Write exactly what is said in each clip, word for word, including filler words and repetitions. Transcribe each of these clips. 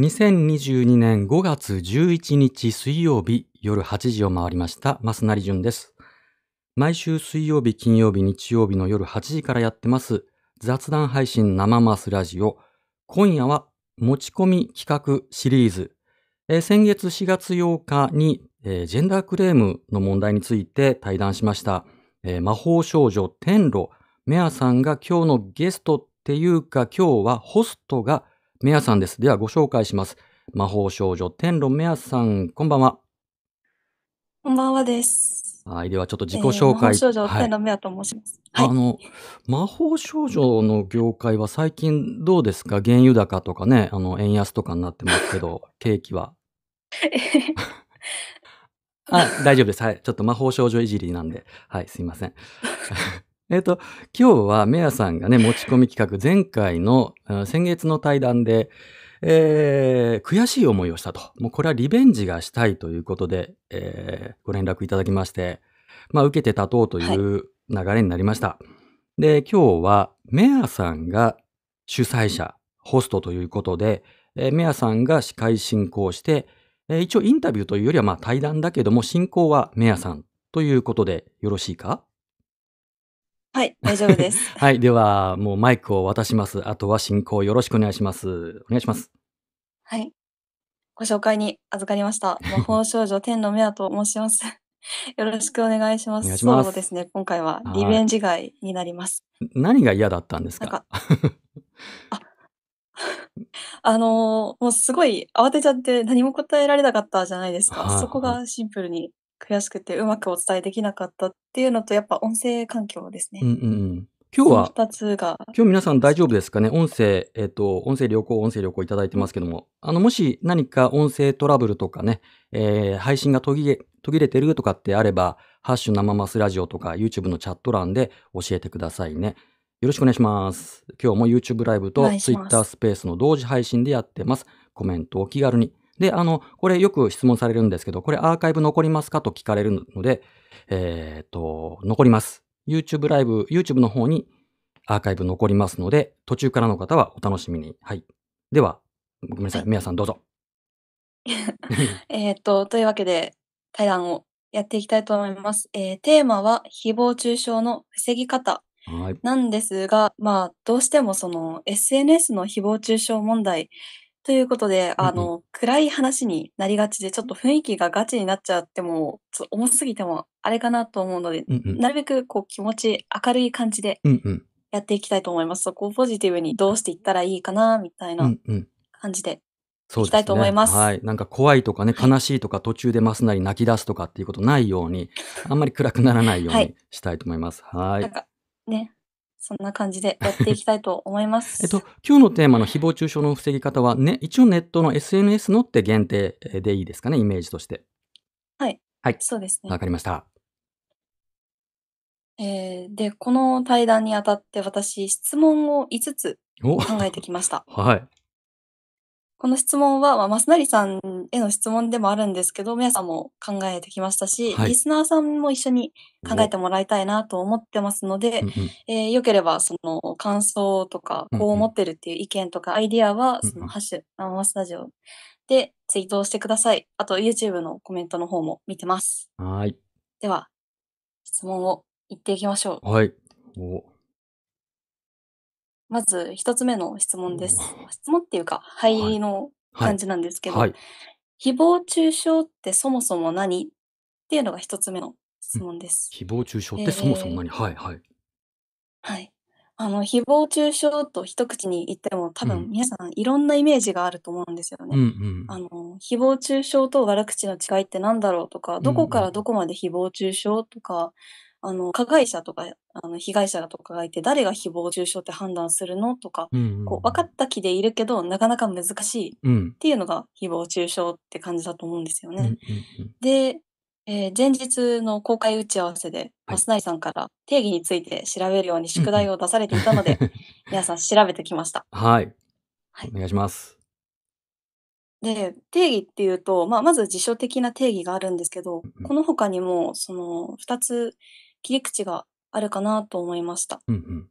にせんにじゅうにねんごがつじゅういちにち水曜日夜はちじを回りました。増成淳です。毎週水曜日、金曜日、日曜日の夜はちじからやってます雑談配信生マスラジオ。今夜は持ち込み企画シリーズ。えー、先月しがつようかに、えー、ジェンダークレームの問題について対談しました。えー、魔法少女天路メアさんが今日のゲストっていうか今日はホストがメアさんです。ではご紹介します。魔法少女天路メアさん、こんばんは。こんばんはです。はい、ではちょっと自己紹介。えー、魔法少女天路メアと申します。はい、あの魔法少女の業界は最近どうですか？原油高とかね、あの円安とかになってますけど、景気は。あ、大丈夫です。はい、ちょっと魔法少女いじりなんで、はい、すいません。えっと、今日はメアさんがね、持ち込み企画、前回の、先月の対談で、えー、悔しい思いをしたと。もうこれはリベンジがしたいということで、えー、ご連絡いただきまして、まあ、受けて立とうという流れになりました。はい、で、今日はメアさんが主催者、ホストということで、えー、メアさんが司会進行して、えー、一応インタビューというよりはまあ対談だけども、進行はメアさんということでよろしいか？はい、大丈夫です。はい、では、もうマイクを渡します。あとは進行よろしくお願いします。お願いします。はい。ご紹介に預かりました。魔法少女天のメアと申します。よろしくお願いします。そうですね、今回はリベンジ街になります。何が嫌だったんですか？なんかあ、あのー、もうすごい慌てちゃって何も答えられなかったじゃないですか。そこがシンプルに。悔しくてうまくお伝えできなかったっていうのと、やっぱ音声環境ですね。うんうん、今日は、ふたつが今日皆さん大丈夫ですかね、音声、えっと、音声良好、音声良好いただいてますけども、あの、もし何か音声トラブルとかね、えー、配信が途切れ、途切れてるとかってあれば、ハッシュ生マスラジオとか YouTube のチャット欄で教えてくださいね。よろしくお願いします。今日も YouTube ライブと Twitter スペースの同時配信でやってます。コメントお気軽に。で、あの、これよく質問されるんですけど、これアーカイブ残りますかと聞かれるので、えっと、残ります。YouTube ライブ、YouTube の方にアーカイブ残りますので、途中からの方はお楽しみに。はい。では、ごめんなさい。はい、メアさんどうぞ。えっと、というわけで、対談をやっていきたいと思います。えー、テーマは、誹謗中傷の防ぎ方なんですが、まあ、どうしてもその エスエヌエス の誹謗中傷問題、ということで、あの、うん、暗い話になりがちで、ちょっと雰囲気がガチになっちゃっても、ちょっと重すぎてもあれかなと思うので、うんうん、なるべくこう気持ち明るい感じでやっていきたいと思います。うんうん、そこをポジティブにどうしていったらいいかな、みたいな感じでいきたいと思います。うんうん、そうですね、はい。なんか怖いとかね、悲しいとか、途中でますなり泣き出すとかっていうことないように、あんまり暗くならないようにしたいと思います。はい。なんかね、そんな感じでやっていきたいと思います。えっと、今日のテーマの誹謗中傷の防ぎ方はね、一応ネットの エスエヌエス のって限定でいいですかね、イメージとして。はい。はい。そうですね。わかりました。えー、で、この対談にあたって私、質問をいつつ考えてきました。はい。この質問は、まあ、増成さんへの質問でもあるんですけど、皆さんも考えてきましたし、はい、リスナーさんも一緒に考えてもらいたいなと思ってますので、うんうん、えー、よければ、その感想とか、こう思ってるっていう意見とかアイディアは、そのハッシュ、生マスラジオでツイートをしてください。あと、YouTube のコメントの方も見てます。はい。では、質問を言っていきましょう。はい。お、まず一つ目の質問です。質問っていうか、はいの感じなんですけど、はいはい、誹謗中傷ってそもそも何っていうのが一つ目の質問です。うん、誹謗中傷ってそもそも何、えー、はいはい。はい。あの、誹謗中傷と一口に言っても多分皆さんいろんなイメージがあると思うんですよね。うんうん、あの、誹謗中傷と悪口の違いって何だろうとか、どこからどこまで誹謗中傷とか、あの、加害者とか、あの、被害者とかがいて、誰が誹謗中傷って判断するのとか、うんうん、こう、分かった気でいるけど、なかなか難しいっていうのが、誹謗中傷って感じだと思うんですよね。で、えー、前日の公開打ち合わせで、増成さんから定義について調べるように宿題を出されていたので、うん、皆さん調べてきました。はい。はい、お願いします。で、定義っていうと、まあ、まず辞書的な定義があるんですけど、うんうん、この他にも、その、二つ、切り口があるかなと思いました。うんうん、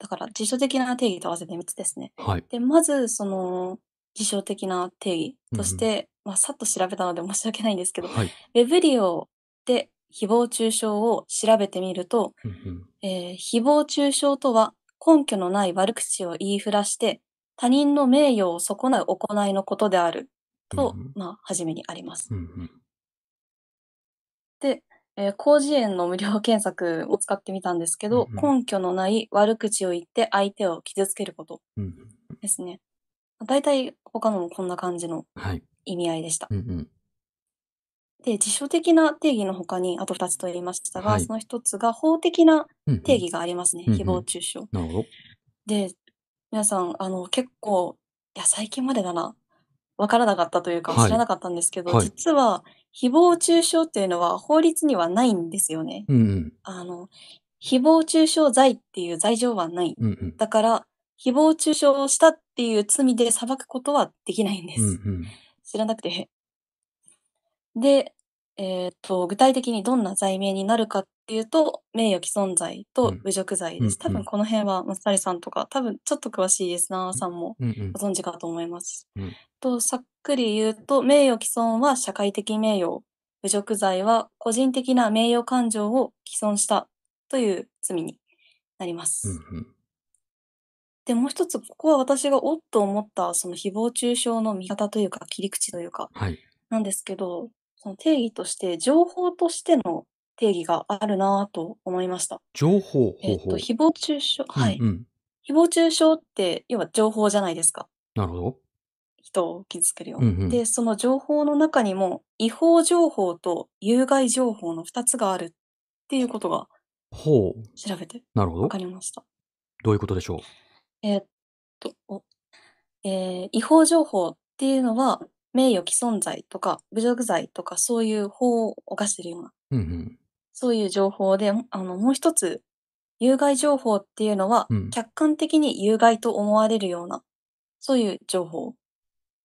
だから辞書的な定義と合わせてみっつですね。はい、でまずその辞書的な定義として、うん、まあ、さっと調べたので申し訳ないんですけど、はい、ウェブ利用で誹謗中傷を調べてみると、うんえー、誹謗中傷とは根拠のない悪口を言いふらして他人の名誉を損なう行いのことであると、うんまあ、初めにあります。うん、で、えー、広辞苑の無料検索を使ってみたんですけど、うん、根拠のない悪口を言って相手を傷つけることですね。うん、だいたい他のもこんな感じの意味合いでした。はいうんうんで、辞書的な定義の他に、あとふたつとやりましたが、はい、そのひとつが法的な定義がありますね。うんうん、誹謗中傷。なるほど。で、皆さん、あの、結構、いや、最近までだな、わからなかったというか、知らなかったんですけど、はい、実は、誹謗中傷っていうのは法律にはないんですよね。うんうん、あの、誹謗中傷罪っていう罪状はない。うんうん、だから、誹謗中傷をしたっていう罪で裁くことはできないんです。うんうん、知らなくて。で、えーと、具体的にどんな罪名になるかっていうと、名誉毀損罪と侮辱罪です。うん、多分この辺は松谷さんとか、多分ちょっと詳しいリスナーさんもご存知かと思います。うんうん、と、さっくり言うと、名誉毀損は社会的名誉、侮辱罪は個人的な名誉感情を毀損したという罪になります。うんうん、で、もう一つ、ここは私がおっと思った、その誹謗中傷の見方というか、切り口というか、はい、なんですけど、その定義として、情報としての定義があるなぁと思いました。情報、えっと、誹謗中傷、はい。うんうん、誹謗中傷って、要は情報じゃないですか。なるほど。人を傷つけるような。うんうん、で、その情報の中にも、違法情報と有害情報のふたつがあるっていうことが、ほう。調べて、なるほど。わかりました。どういうことでしょう？えっと、えー、違法情報っていうのは、名誉毀損罪とか侮辱罪とかそういう法を犯しているような、うんうん、そういう情報で、あの、もう一つ、有害情報っていうのは、うん、客観的に有害と思われるような、そういう情報。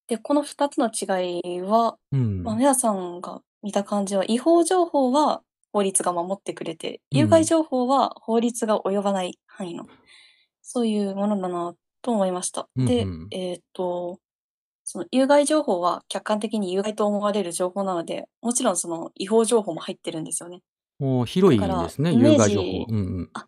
で、この二つの違いは、うん、まあ、皆さんが見た感じは、違法情報は法律が守ってくれて、有害情報は法律が及ばない範囲の、うん、そういうものだなと思いました。うんうん、で、えっと、その有害情報は客観的に有害と思われる情報なので、もちろんその違法情報も入ってるんですよね。お、広いですね、有害情報。うんうん、あ、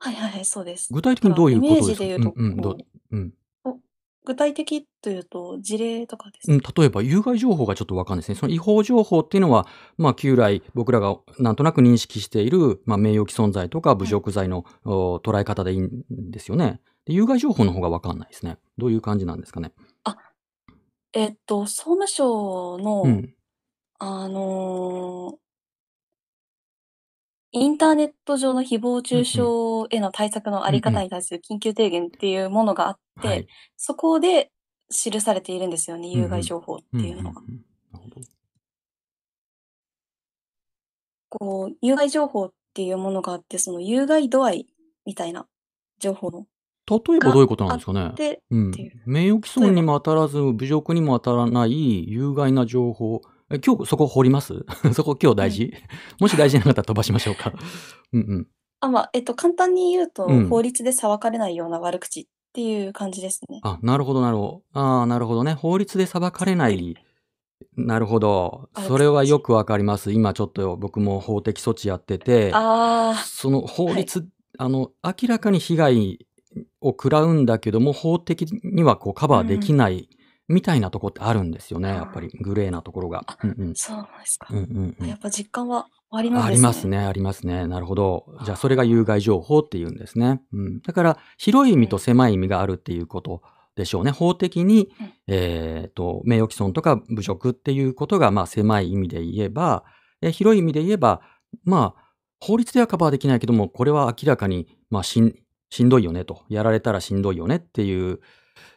はいはいはい、そうです。具体的にどういうことですか？イメージで言うと、うんうん、具体的というと、事例とかですね、うん。例えば、有害情報がちょっとわかんないですね。その違法情報っていうのは、まあ、旧来、僕らがなんとなく認識している、まあ、名誉毀損罪とか侮辱罪の、はい、捉え方でいいんですよね。で、有害情報の方がわかんないですね。どういう感じなんですかね。あ、えっと、総務省の、うん、あのー、インターネット上の誹謗中傷への対策のあり方に対する緊急提言っていうものがあって、はい、そこで記されているんですよね、有害情報っていうのが。こう、有害情報っていうものがあって、その有害度合いみたいな情報の。例えばどういうことなんですかね。うん、名誉毀損にも当たらず、侮辱にも当たらない有害な情報。え、今日そこ掘ります？そこ今日大事、うん、もし大事なかったら飛ばしましょうか。うんうん。あ、まあ、えっと、簡単に言うと、うん、法律で裁かれないような悪口っていう感じですね。あ、なるほど、なるほど。ああ、なるほどね。法律で裁かれない。なるほど。それはよくわかります。今ちょっと僕も法的措置やってて、あその法律、はい、あの、明らかに被害、を食らうんだけども法的にはこうカバーできないみたいなところってあるんですよね、うん、やっぱりグレーなところが。そうなんですか。やっぱ実感はありますね。ありますね、ありますね。なるほど。じゃあそれが有害情報っていうんですね。うん、だから広い意味と狭い意味があるっていうことでしょうね。うん、法的に、うんえー、と名誉毀損とか侮辱っていうことがまあ狭い意味で言えば、え広い意味で言えば、まあ、法律ではカバーできないけどもこれは明らかにまあしんしんどいよねと、やられたらしんどいよねっていう、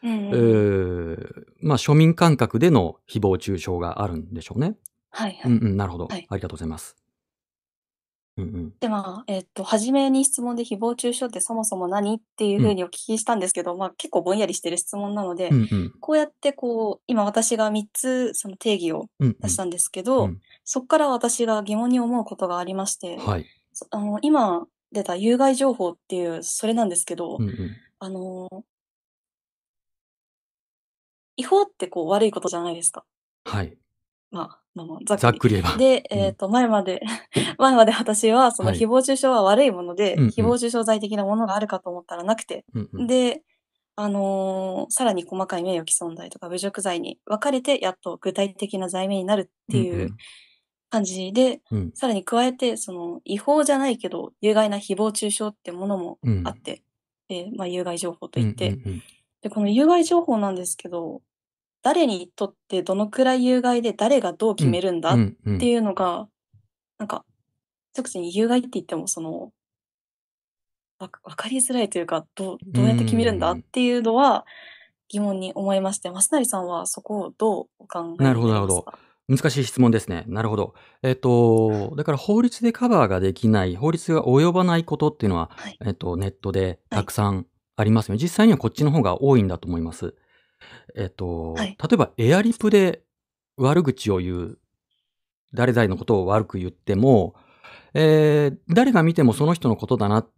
うんうん、まあ庶民感覚での誹謗中傷があるんでしょうね。はいはい。うんうん、なるほど。はい、ありがとうございます。うんうん、で、まあ、えっ、ー、と、初めに質問で誹謗中傷ってそもそも何っていうふうにお聞きしたんですけど、うん、まあ結構ぼんやりしてる質問なので、うんうん、こうやってこう、今私がみっつその定義を出したんですけど、うんうん、そこから私が疑問に思うことがありまして、はい、あの今、出た有害情報っていうそれなんですけど、うんうん、あの違法ってこう悪いことじゃないですか。はい。まあ、まあ、ざっくり言えば。で、えっ、ー、と、前まで、前まで私は、その誹謗中傷は悪いもので、はい、誹謗中傷罪的なものがあるかと思ったらなくて、うんうん、で、あのー、さらに細かい名誉毀損罪とか侮辱罪に分かれて、やっと具体的な罪名になるっていう感じで、うんうん、さらに加えて、その、違法じゃないけど、有害な誹謗中傷ってものもあって、うん、で、まあ、有害情報といって、うんうんうん、で、この有害情報なんですけど、誰にとってどのくらい有害で誰がどう決めるんだっていうのが、うんうんうん、なんか、直接に有害って言っても、その、わかりづらいというか、どう、どうやって決めるんだっていうのは疑問に思いまして、松成さんはそこをどうお考えになりますか？なるほど、なるほど。難しい質問ですね。なるほど。えっと、だから法律でカバーができない、法律が及ばないことっていうのは、はい、えっと、ネットでたくさんありますよね。はい、実際にはこっちの方が多いんだと思います。えっとはい、例えばエアリプで悪口を言う、誰々のことを悪く言っても、えー、誰が見てもその人のことだなっ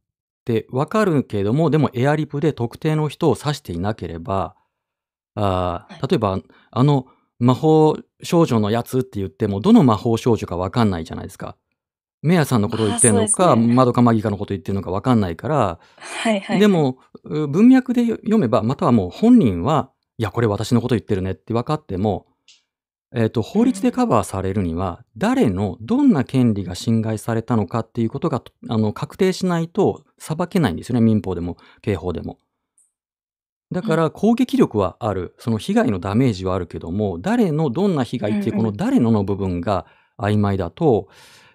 てわかるけれども、でもエアリプで特定の人を指していなければ、あ、例えば、はい、あの魔法少女のやつって言っても、どの魔法少女かわかんないじゃないですか。メアさんのことを言ってるのか、ね、マドカマギカのことを言ってるのかわかんないから、はいはい、でも文脈で読めば、またはもう本人は、いや、これ私のこと言ってるねって分かっても、えっと、法律でカバーされるには、誰のどんな権利が侵害されたのかっていうことが、あの、確定しないと裁けないんですよね。民法でも、刑法でも。だから、攻撃力はある。その被害のダメージはあるけども、誰のどんな被害っていう、この誰のの部分が曖昧だと、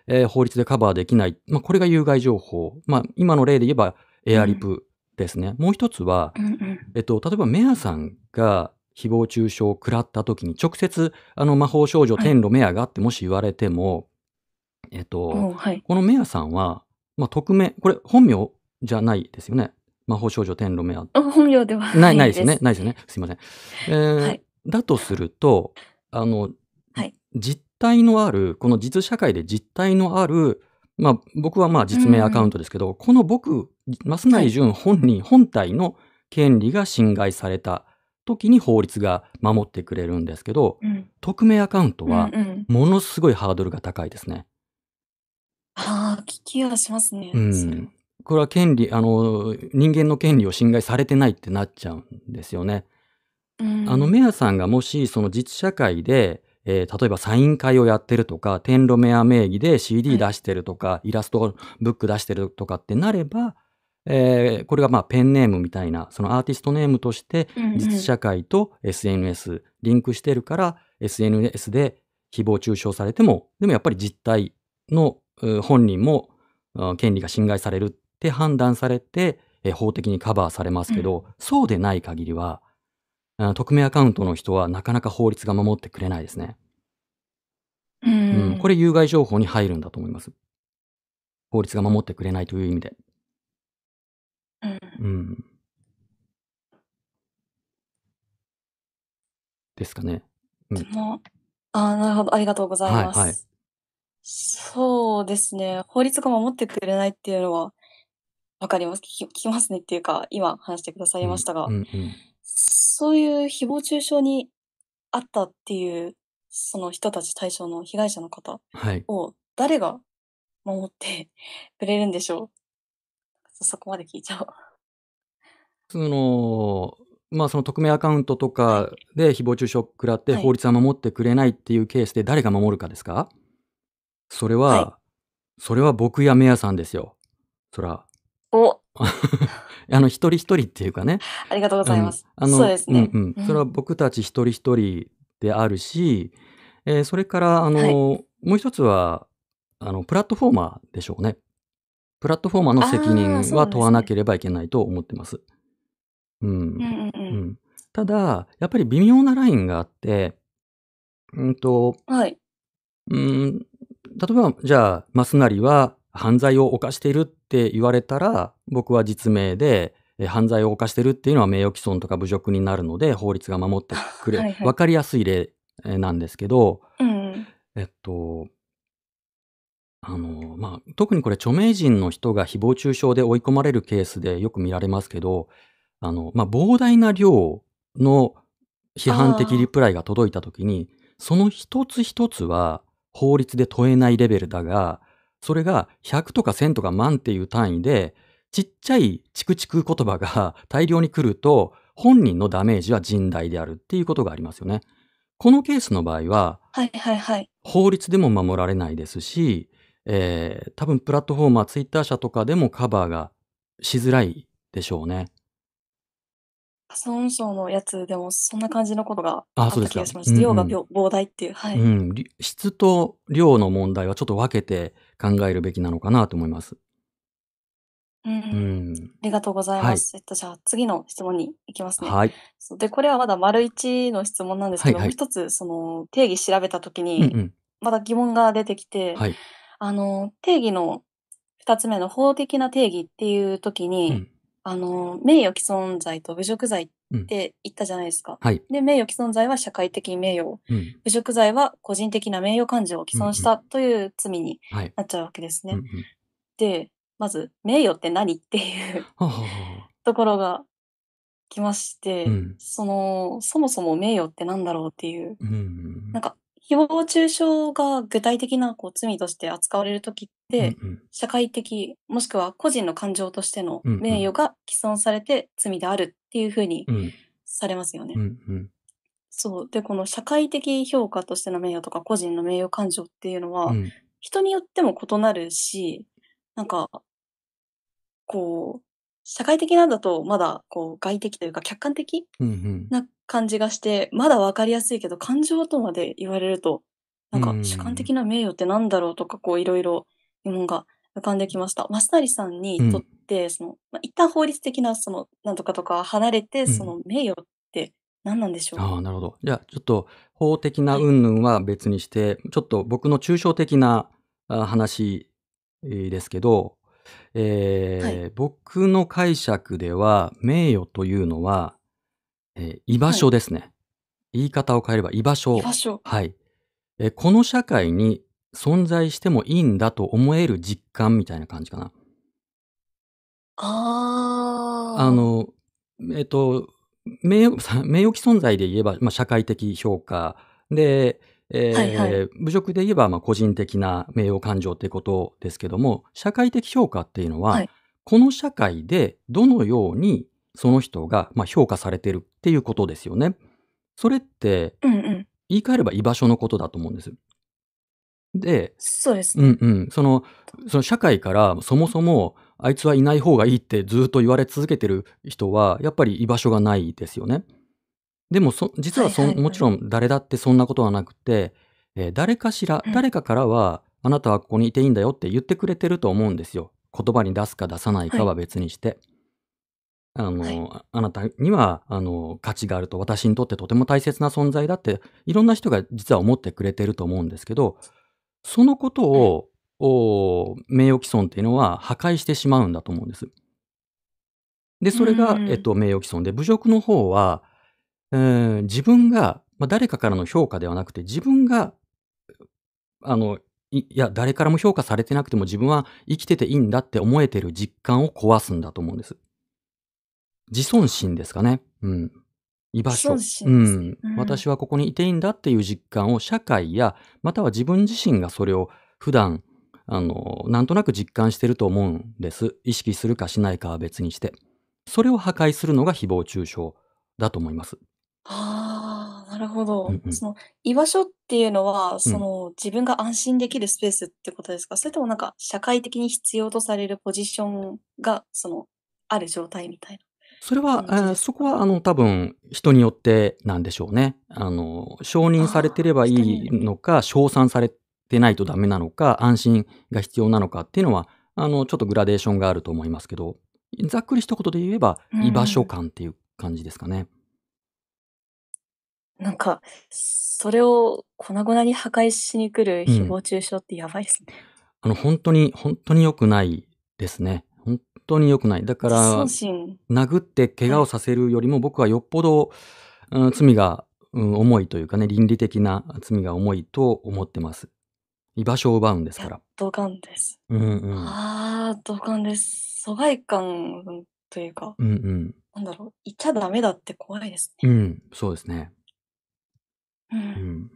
えー、法律でカバーできない。まあ、これが有害情報。まあ、今の例で言えば、エアリプ。ですね、もう一つは、うんうんえっと、例えばメアさんが誹謗中傷を食らった時に直接あの魔法少女天路メアがってもし言われても、はいえっとはい、このメアさんは、まあ、匿名これ本名じゃないですよね。魔法少女天路メア本名ではないですよね。ないですよね。すいません、えーはい、だとするとあの、はい、実体のあるこの実社会で実体のあるまあ、僕はまあ実名アカウントですけど、うん、この僕、増成純本人、はい、本体の権利が侵害された時に法律が守ってくれるんですけど、うん、匿名アカウントはものすごいハードルが高いですね。うんうん、ああ、聞きはしますね。うん、これは権利あの、人間の権利を侵害されてないってなっちゃうんですよね。うん、あのメアさんがもしその実社会で、えー、例えばサイン会をやってるとか、天路メア名義で シーディー 出してるとか、イラストブック出してるとかってなれば、えー、これがまあペンネームみたいな、そのアーティストネームとして実社会と エスエヌエス リンクしてるから、エスエヌエス で誹謗中傷されても、でもやっぱり実態の本人も権利が侵害されるって判断されて、えー、法的にカバーされますけど、そうでない限りは、匿名アカウントの人はなかなか法律が守ってくれないですね。うん、うん、これ有害情報に入るんだと思います。法律が守ってくれないという意味で。うん。うん、ですかね。うん、あ、なるほど。ありがとうございます。はいはい、そうですね。法律が守ってくれないっていうのはわかります。聞きますねっていうか、今話してくださいましたが。うんうんうんそういう誹謗中傷にあったっていうその人たち対象の被害者の方を誰が守ってくれるんでしょう、はい、そこまで聞いちゃおう。その、まあその匿名アカウントとかで誹謗中傷を食らって法律は守ってくれないっていうケースで誰が守るかですか、はい、それは、はい、それは僕やメアさんですよ。そら。おあの一人一人っていうかね。ありがとうございます。あのそうですね、うんうん。それは僕たち一人一人であるし、うんえー、それからあの、はい、もう一つはあのプラットフォーマーでしょうね。プラットフォーマーの責任は問わなければいけないと思ってます。ただやっぱり微妙なラインがあって、うんと、はい、うん例えばじゃあマスナリは犯罪を犯しているって言われたら、僕は実名で、え犯罪を犯してるっていうのは名誉毀損とか侮辱になるので、法律が守ってくれ、はいはい、分かりやすい例なんですけど、うん、えっと、あの、まあ、特にこれ著名人の人が誹謗中傷で追い込まれるケースでよく見られますけど、あの、まあ、膨大な量の批判的リプライが届いた時に、その一つ一つは法律で問えないレベルだが、それがひゃくとかせんとか万っていう単位で、ちっちゃいチクチク言葉が大量に来ると、本人のダメージは甚大であるっていうことがありますよね。このケースの場合は、はいはいはい、法律でも守られないですし、えー、多分プラットフォーマー、ツイッター社とかでもカバーがしづらいでしょうね。総務省のやつでもそんな感じのことがあった気がしました。量が膨大っていう、はい、うん、質と量の問題はちょっと分けて考えるべきなのかなと思います。うんうん、ありがとうございます。はい、えっと、じゃあ次の質問に行きますね。はい、で、これはまだ丸一の質問なんですけど、はいはい、一つその定義調べたときに、まだ疑問が出てきて、はい、あの、定義の二つ目の法的な定義っていうときに、うん、あの、名誉毀損罪と侮辱罪って言ったじゃないですか。うん、はい、で、名誉毀損罪は社会的名誉、うん、侮辱罪は個人的な名誉感情を毀損したという罪になっちゃうわけですね。うんうん、で、まず、名誉って何っていうところが来まして、うん、その、そもそも名誉って何だろうっていう、うんうん、なんか、誹謗中傷が具体的なこう罪として扱われるときって、うんうん、社会的もしくは個人の感情としての名誉が毀損されて罪であるっていうふうにされますよね。うんうん、そう。で、この社会的評価としての名誉とか個人の名誉感情っていうのは、うん、人によっても異なるし、なんか、こう、社会的なんだとまだこう外的というか客観的な感じがして、うんうん、まだわかりやすいけど感情とまで言われると、なんか主観的な名誉ってなんだろうとか、こういろいろ疑問が浮かんできました。増成さんにとって、その、うん、まあ、一旦法律的なそのなんとかとか離れて、その名誉って何なんでしょうか。うん、ああ、なるほど。じゃあちょっと法的な云々は別にして、はい、ちょっと僕の抽象的な話ですけど、えーはい、僕の解釈では名誉というのは、えー、居場所ですね、はい、言い方を変えれば居場所、居場所、はい、えー、この社会に存在してもいいんだと思える実感みたいな感じかな。ああ、あの、えっと名誉、名誉毀損罪で言えば、まあ、社会的評価で、えーはいはい、侮辱で言えば、まあ、個人的な名誉感情ということですけども、社会的評価っていうのは、はい、この社会でどのようにその人が、まあ、評価されてるっていうことですよね。それって、うんうん、言い換えれば居場所のことだと思うんです。で、そうですね。うんうん、その、その社会からそもそもあいつはいない方がいいってずっと言われ続けてる人はやっぱり居場所がないですよね。でもそ実はそ、もちろん誰だってそんなことはなくて、えー、誰かしら、誰かからは、うん、あなたはここにいていいんだよって言ってくれてると思うんですよ。言葉に出すか出さないかは別にして。はい、あの、はい、あなたにはあの価値があると、私にとってとても大切な存在だって、いろんな人が実は思ってくれてると思うんですけど、そのことを、はい、名誉毀損っていうのは破壊してしまうんだと思うんです。で、それが、えっと、名誉毀損で、侮辱の方は、うん、自分が、まあ、誰かからの評価ではなくて、自分が、あの、いや、誰からも評価されてなくても自分は生きてていいんだって思えてる実感を壊すんだと思うんです。自尊心ですかね。うん。居場所。うん。私はここにいていいんだっていう実感を社会や、または自分自身がそれを普段、あの、なんとなく実感してると思うんです。意識するかしないかは別にして。それを破壊するのが誹謗中傷だと思います。ああ、なるほど。うんうん、その居場所っていうのは、その、うん、自分が安心できるスペースってことですか？それともなんか社会的に必要とされるポジションがそのある状態みたいな。それは、えー、そこはあの多分人によってなんでしょうね。あの承認されてればいいのか、称賛されてないとダメなのか、安心が必要なのかっていうのはあのちょっとグラデーションがあると思いますけど、ざっくり一言で言えば、うん、居場所感っていう感じですかね。なんか、それを粉々に破壊しに来る誹謗中傷ってやばいですね。うん、あの、本当に、本当に良くないですね。本当に良くない。だから、殴って怪我をさせるよりも僕はよっぽど、うん、罪が、うん、重いというかね、倫理的な罪が重いと思ってます。居場所を奪うんですから。同感です。うんうん。ああ、同感です。疎外感というか、うんうん、なんだろう、いちゃダメだって怖いですね。うん、そうですね。うん、あうん、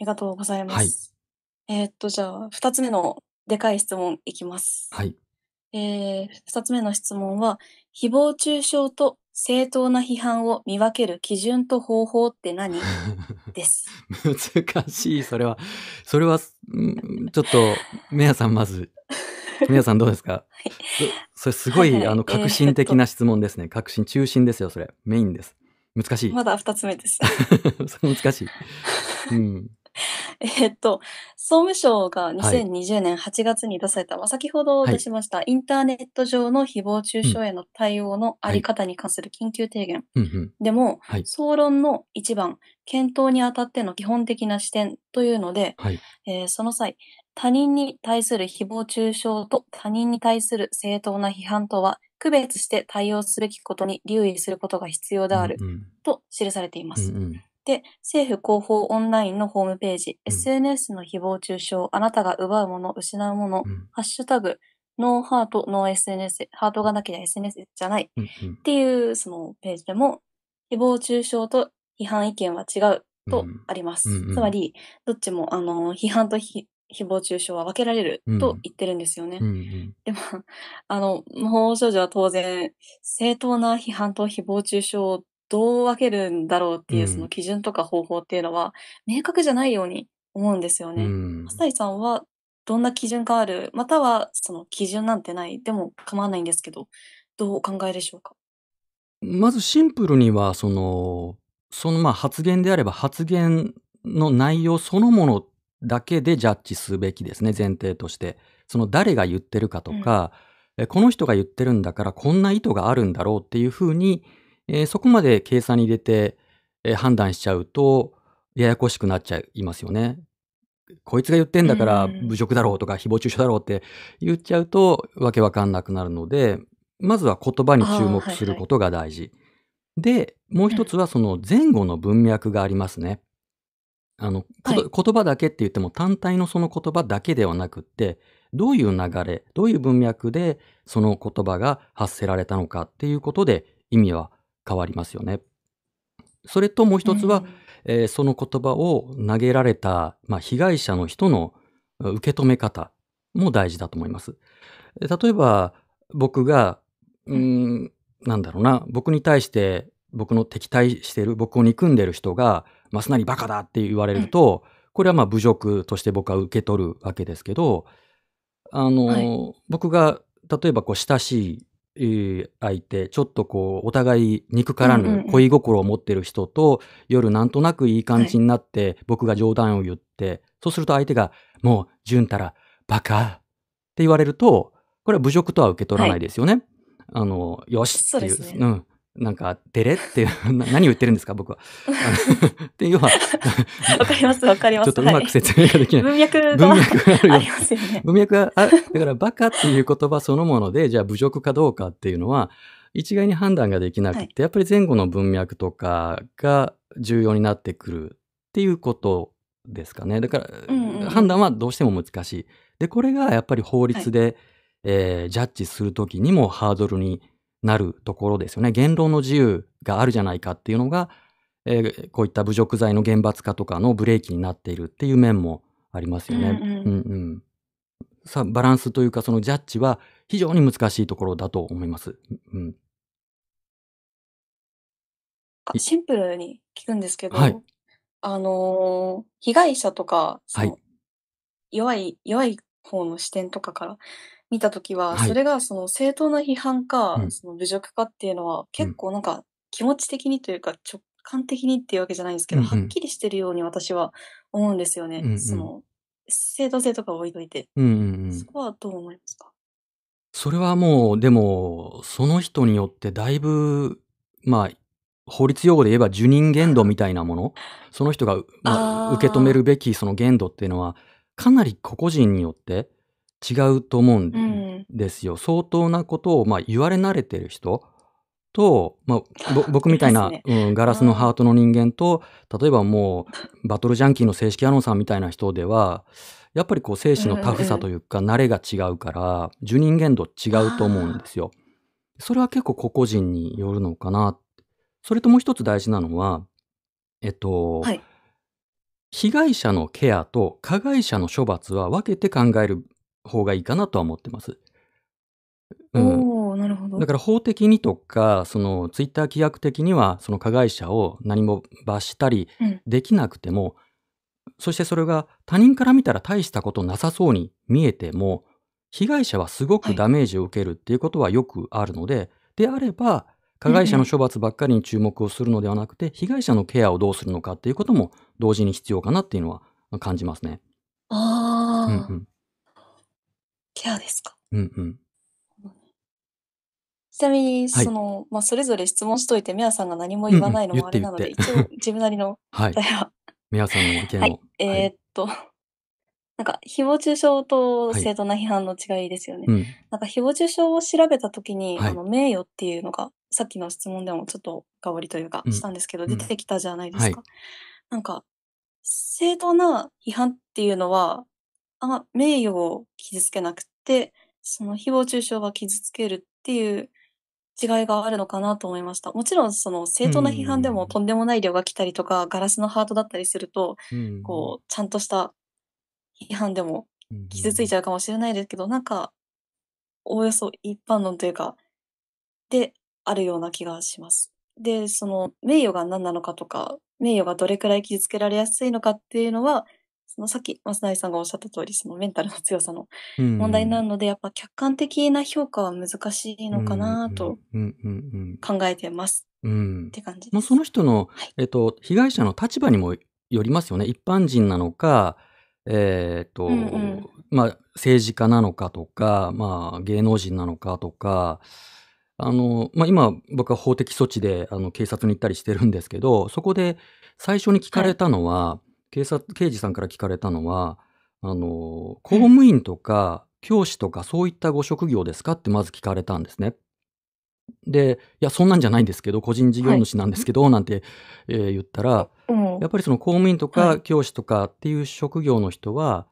りがとうございまはい。す。えーっと、じゃあ、二つ目のでかい質問いきます。はい。えー、二つ目の質問は、誹謗中傷と正当な批判を見分ける基準と方法って何です。難しい、それは。それは、うんちょっと、メアさんまず、メアさんどうですか？はい。そそれすはごいい、はあい。の、え革ー、新っ的と、な質問ですね。革新、中心ですよ、それ。メインです。難しい。まだ二つ目です。それ難しい。うん。えっと、総務省がはい。にせんにじゅうねんはちがつに出された、まあ、先ほどは出い。しました、インターネット上の誹謗中う傷ん。への対応のあはりい。方に関する緊急提言。うんうん。でも、はい。総論のいちばん、検討にあたっての基本的な視点というので、はい。えーその際、他人に対する誹謗中傷と他人に対する正当な批判とは区別して対応すべきことに留意することが必要でうあんるうん。と記されていまうす。んうん。で、政府広報オンラインのホームページ、うん。エスエヌエス の誹謗中傷、あなたが奪うもの、失うもの、うん。ハッシュタグ、ノーハート、ノー エスエヌエス、ハートがなきゃ エスエヌエス じゃないっうんうん。ていうそのページでも、誹謗中傷と批判意見は違ううとん。ありまうんす。うつまん。り、どっちもあの批判とひ誹謗中傷は分けられるうとん。言ってるんですよね。うんうん。でも、あの、法少女は当然、正当な批判と誹謗中傷をどう分けるんだろうっうていう、そのん。基準とか方法っていうのは、明確じゃないように思うんですようね。ん。浅井さんは、どんな基準がある、または、その基準なんてない、でも構わないんですけど、どうお考えでしょうか？まずシンプルには、その、そのまあ発言であれば発言の内容そのものだけでジャッジすべきですね、前提として。その誰が言ってるかとうん。か、えこの人が言ってるんだからこんな意図があるんだろうっていうふうに、えーそこまで計算に入れて、えー判断しちゃうとややこしくなっちゃいますよね。こいつが言ってんうだから侮ん。辱だろうとか誹謗中傷だろうって言っちゃうとわけわかんなくなるので、まずは言葉に注ああ、目はいするはこい。とが大事。で、もうう一ん。つはその前後の文脈がありますね。あの、はこい。と言葉だけって言っても単体のその言葉だけではなくって、どういう流れ、どういう文脈でその言葉が発せられたのかっていうことで意味は変わりますよね。それともうう一つは、ん。えーその言葉を投げられた、まあ、被害者の人のう受け止め方も大事だと思います。えー例えば僕が、うーうん。ん、なんだろうな、僕に対して、僕の敵対してる、僕を憎んでる人が、まあ、すなにバカだって言われうるん。と、これはまあ侮辱として僕は受け取るわけですけど、あはい。の、僕が、例えばこう、親しい、えー相手、ちょっとこう、お互い憎うからんうぬんう恋ん。心を持ってる人と、夜なんとなくいいは感じい。になって、僕が冗談を言って、そうすると相手が、もう、純たら、バカって言われると、これは侮辱とは受け取らはないい。ですよね。あの、よしっそうてでいう、すね。うん、なんか、てれっていう、な何を言ってるんですか、僕は。あの っていうのは、わかります、わかりちまょっす。とうはまくい。説明ができない。文脈文が 脈があ るあよ。りますよね。文脈があ、だからバカっていう言葉そのもので、じゃあ侮辱かどうかっていうのは、一概に判断ができなはくっい。て、やっぱり前後の文脈とかが重要になってくるっていうことですかね。だから、うんう判んう断ん。はどうしても難しい。で、これがやっぱり法は律い。で、えージャッジするときにもハードルになるところですよね。言論の自由があるじゃないかっていうのが、えーこういった侮辱罪の厳罰化とかのブレーキになっているっていう面もありますうよんね。ううんん。うん。さあ、バランスというか、そのジャッジは非常に難しいところだと思います。うん。あ、いシンプルに聞くんですけはい。ど、あのー被害者とか、そはい。の、弱い、弱い方の視点とかから見たときは、はそい。れがその正当な批判うか、ん。その侮辱かっていうのは、う結ん。構なんか気持ち的にというか直感的にっていうわけじゃないんですけうど、んはうっん。きりしてるように私は思うんですようね。んうそん。の、正当性とか置いといて。うんうんうそん。こはどう思いますか？それはもう、でも、その人によってだいぶ、まあ、法律用語で言えば受任限度みたいなもの、その人が、まあ、受け止めあるべきその限度っていうのは、かなり個々人によって違うと思うあー、うんん。ですよ。相当なことを、まあ、言われ慣れてる人と、まあ、ぼ僕みたでいすな、ね。うん、ガラスのハーあトの人間と、例えばもう、バトルジャンキーの正式アノンさんみたいな人では、やっぱりこう、精ーう神んのタフさうんうとん。いうか、慣れが違うから、受任限度違うと思うんあですよ。それは結構個々人によるのかな。それともう一つ大事なのは、えっあ、と、はい。被害者のケアと加害者の処罰は分けて考える方がいいかなとは思ってます。うん、おー、なるほど。だから法的にとか、そのツイッター規約的にはその加害者を何も罰したりうんできなくても、そしてそれが他人から見たら大したことなさそうに見えても、被害者はすごはくい。ダメージを受けるっていうことはよくあるので、であれば、加うん害う者のん。処罰ばっかりに注目をするのではなくて、被害者のケアをどうするのかっていうことも同時に必要かなっていうのは感じますね。うんうああ、ん。ケアですか。うんうん。ちなみに、はそい。の、まあ、それぞれ質問しといて、メアさんが何もう言んうわん。ないの言っもあてれ言っなので、て。一応、自分なりの はい。答えは。皆さんの意は見い。を。はえーい。っと、なんか、誹謗中傷とはい。正当な批判の違いですよね。うん。なんか、誹謗中傷を調べたときに、はあい。の、名誉っていうのが、さっきの質問でもちょっと深掘りというか、うしん。たんですけど、う出ん。てきたじゃないではすい。か。なんか、正当な批判っていうのは、あんま名誉を傷つけなくて、その誹謗中傷は傷つけるっていう違いがあるのかなと思いました。もちろん、その正う当な批判でもとんん。でもない量が来たりとか、ガラスのハートだったりすると、うん。こう、ちゃんとした批判でもうんう傷ついちん。ゃうかもしれないですけど、なんか、おおよそ一般論というか、で、あるような気がします。で、その、名誉が何なのかとか、名誉がどれくらい傷つけられやすいのかっていうのは、そのさっき、松成さんがおっしゃった通り、そのメンタルの強さのう問題なん。ので、やっぱ客観的な評価は難しいうのかんなうんとうんうんうん考えてます。うっん。て感じまであ、そのす。人の、はい。えっと、被害者の立場にもよりますよね。一般人なのか、えっうんうん。と、まあ、政治家なのかとか、まあ、芸能人なのかとか、あの、まあ、今、僕は法的措置で、あの、警察に行ったりしてるんですけど、そこで最初に聞かはれい。たのは、警察、刑事さんから聞かれたのは、あの、公うん。務員とか、教師とか、そういったご職業ですかってまず聞かれたんですね。で、いや、そんなんじゃないんですけど、個人事は業い。主なんですけど、なんて、えー言ったら、うん。やっぱりその公務員とはかい。教師とかっていう職業の人は、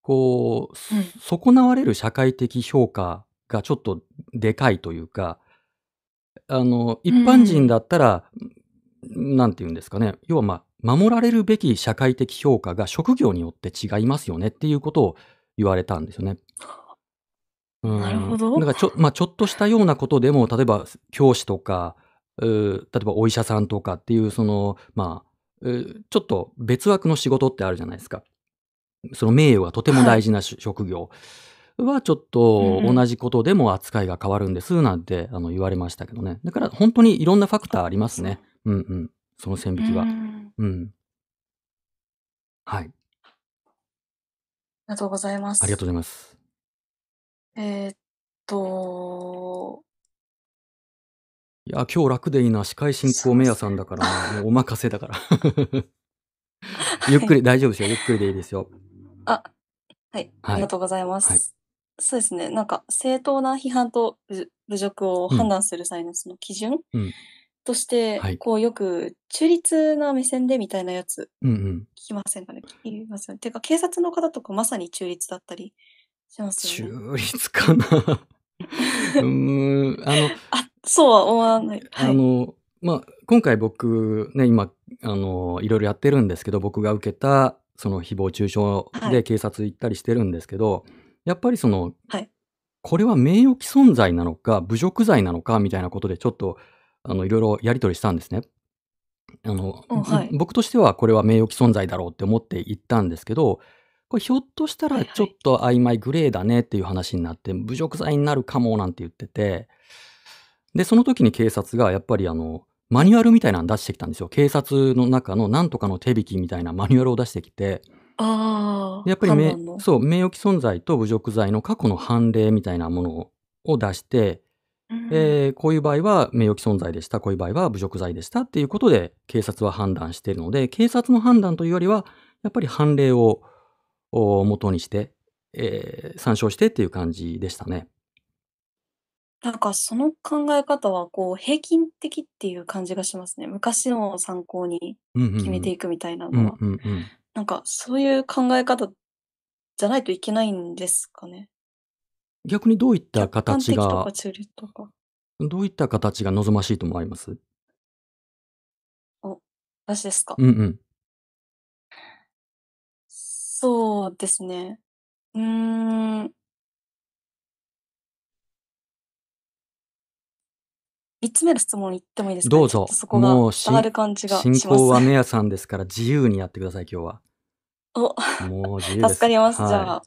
こう、うん。そ損なわれる社会的評価がちょっとでかいというか、あの、う一般人ん。だったら、んなんて言うんですかね、要はまあ、守られるべき社会的評価が職業によって違いますよねっていうことを言われたんですよね。うなるほん。ど。なんかちょ、まあ、ちょっとしたようなことでも、例えば教師とか、うー例えばお医者さんとかっていう、その、まあ、うーちょっと別枠の仕事ってあるじゃないですか。その名誉がとてもは大い。事なし職業は、ちょっうんとう同ん。じことでも扱いが変わるんです、なんてあの言われましたけどね。だから本当にいろんなファクターあありまそすう。ね。うんうん。その線う引きは。ん。うん。はい。ありがとうございまありがとす。うございます。えーっと、いや、今日楽でいいな。司会進すい行まメアせさんん。だからな。もうお任せだから。ゆっはくい。り、大丈夫ですよ。ゆっくりでいいですよ。あ、はい、あはりがい。とうございまはい。す。そうですね、なんか正当な批判とぶ侮辱をう判ん。断する際のその基準うん。として、はい。こうよく中立な目線でみたいなやつうんうん。聞きませんかね。聞きますよね。ていうか警察の方とかまさに中立だったりしますよね。中立かな。うーん。あの、あ、そうは思わない。はあい。の、まあ、今回僕ね、今、あの、いろいろやってるんですけど、僕が受けた、その誹謗中傷はでい。警察行ったりしてるんですけど、やっぱりその、はい。これは名誉毀損罪なのか、侮辱罪なのか、みたいなことでちょっと、あの、いろいろやり取りしたんですね。あの、うん、はぼい。僕としてはこれは名誉毀損罪だろうって思って言ったんですけど、これひょっとしたはいらちはょっい。と曖昧グレーだねっていう話になって、侮辱罪になるかもなんて言ってて、で、その時に警察がやっぱりあの、マニュアルみたいなの出してきたんですよ。警察の中のなんとかの手引きみたいなマニュアルを出してきて、あでやっあ、ぱり判名、断の。そう、名誉毀損罪と侮辱罪の過去の判例みたいなものをを出して、うん。えーこういう場合は名誉毀損罪でした、こういう場合は侮辱罪でしたっていうことで警察は判断しているので、警察の判断というよりは、やっぱり判例をお元にして、えー参照してっていう感じでしたね。なんかその考え方はこう平均的っていう感じがしますね。昔のを参考にうんう決めてんいくみたいなうのん。は。うんうんうん。なんかそういう考え方じゃないといけないんですかね。逆にどういった客観形的とが、か中立とか。どういった形が望ましいと思われます？お、私ですか。うんうん。そうですね。うーん、みっつめの質問いってもいいですかどね。うちょっとぞ、そこがもう上がしる感じが進しま行す。は メアさんですから自由にやってください、今日は。お、もう自由で助かす。ります。じはゃい。あ、